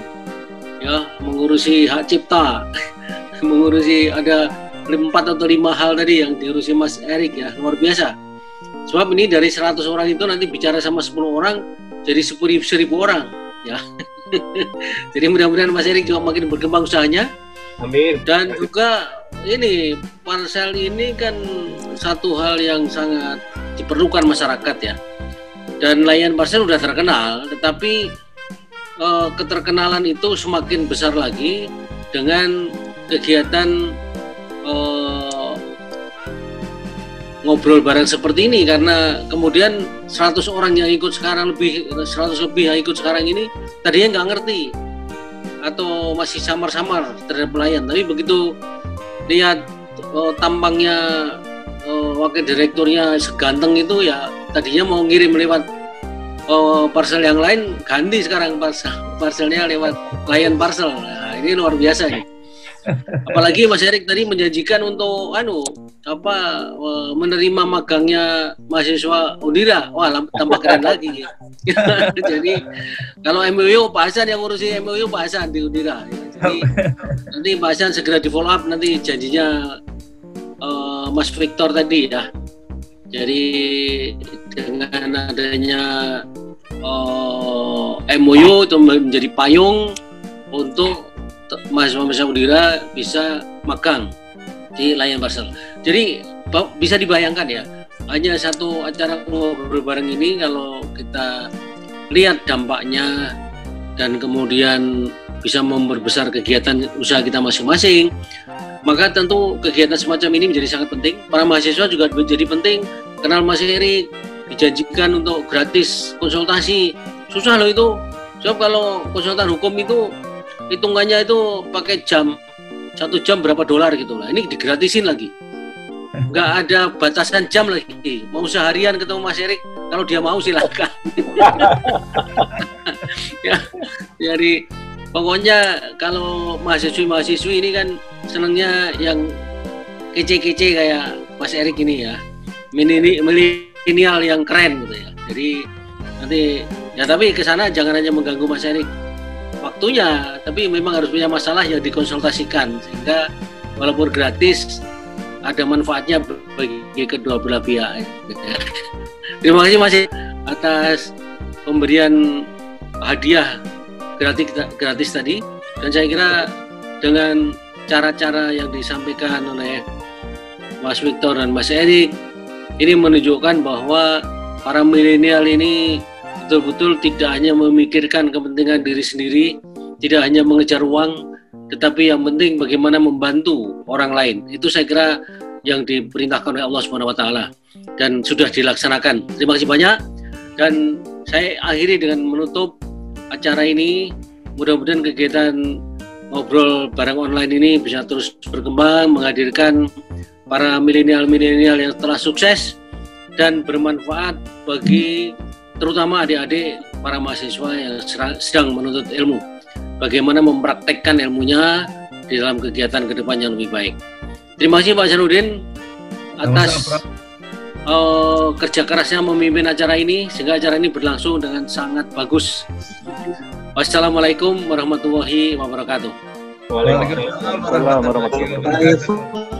ya, mengurusi hak cipta, mengurusi ada empat atau lima hal tadi yang diurusi Mas Erik, ya, luar biasa. Sebab ini dari seratus orang itu nanti bicara sama sepuluh orang, jadi sepuluh ribu orang, ya. Jadi mudah-mudahan Mas Erik juga makin berkembang usahanya. Amin. Dan juga ini parcel ini kan satu hal yang sangat diperlukan masyarakat, ya. Dan Lion Parcel sudah terkenal, tetapi e, keterkenalan itu semakin besar lagi dengan kegiatan e, ngobrol bareng seperti ini, karena kemudian seratus orang yang ikut sekarang, lebih seratus lebih yang ikut sekarang ini tadinya nggak ngerti atau masih samar-samar terhadap pelayan, tapi begitu lihat e, tampangnya e, wakil direkturnya seganteng itu, ya tadinya mau ngirim lewat uh, parcel yang lain, ganti sekarang parcel parcelnya lewat Lion Parcel. Nah, ini luar biasa, ya. Apalagi Mas Erik tadi menjanjikan untuk anu apa uh, menerima magangnya mahasiswa Undira. Wah, tambah keren lagi. Jadi kalau M O U Pak Hasan yang ngurusi M O U Pak Hasan di Undira. Jadi nanti Pak Hasan segera di follow up nanti janjinya uh, Mas Victor tadi, ya. Jadi dengan adanya uh, M O U itu menjadi payung untuk mahasiswa-mahasiswa Undira bisa magang di Lion Parcel. Jadi bisa dibayangkan, ya, hanya satu acara ngobrol bareng ini kalau kita lihat dampaknya dan kemudian bisa memperbesar kegiatan usaha kita masing-masing. Maka tentu kegiatan semacam ini menjadi sangat penting. Para mahasiswa juga menjadi penting. Kenal Mas Erik, dijanjikan untuk gratis konsultasi. Susah loh itu. Sebab kalau konsultan hukum itu hitungannya itu pakai jam, satu jam berapa dolar gitu lah. Ini digratisin lagi. Nggak ada batasan jam lagi. Mau seharian ketemu Mas Erik, kalau dia mau silakan. Ya, jadi pokoknya kalau mahasiswi-mahasiswi ini kan senangnya yang kece-kece kayak Mas Erik ini, ya, milenial yang keren gitu, ya. Jadi nanti ya, tapi kesana jangan hanya mengganggu Mas Erik waktunya, tapi memang harus punya masalah yang dikonsultasikan sehingga walaupun gratis ada manfaatnya bagi kedua belah pihak. Terima kasih Mas atas pemberian hadiah gratis, gratis tadi, dan saya kira dengan cara-cara yang disampaikan oleh Mas Victor dan Mas Erik ini menunjukkan bahwa para milenial ini betul-betul tidak hanya memikirkan kepentingan diri sendiri, tidak hanya mengejar uang, tetapi yang penting bagaimana membantu orang lain. Itu saya kira yang diperintahkan oleh Allah subhanahu wa taala dan sudah dilaksanakan. Terima kasih banyak, dan saya akhiri dengan menutup acara ini. Mudah-mudahan kegiatan ngobrol bareng online ini bisa terus berkembang, menghadirkan para milenial-milenial yang telah sukses dan bermanfaat bagi terutama adik-adik para mahasiswa yang sedang menuntut ilmu. Bagaimana mempraktekkan ilmunya di dalam kegiatan ke depan yang lebih baik. Terima kasih Pak Hasanuddin atas Uh, kerja kerasnya memimpin acara ini sehingga acara ini berlangsung dengan sangat bagus. Wassalamualaikum warahmatullahi wabarakatuh. Waalaikumsalam warahmatullahi wabarakatuh.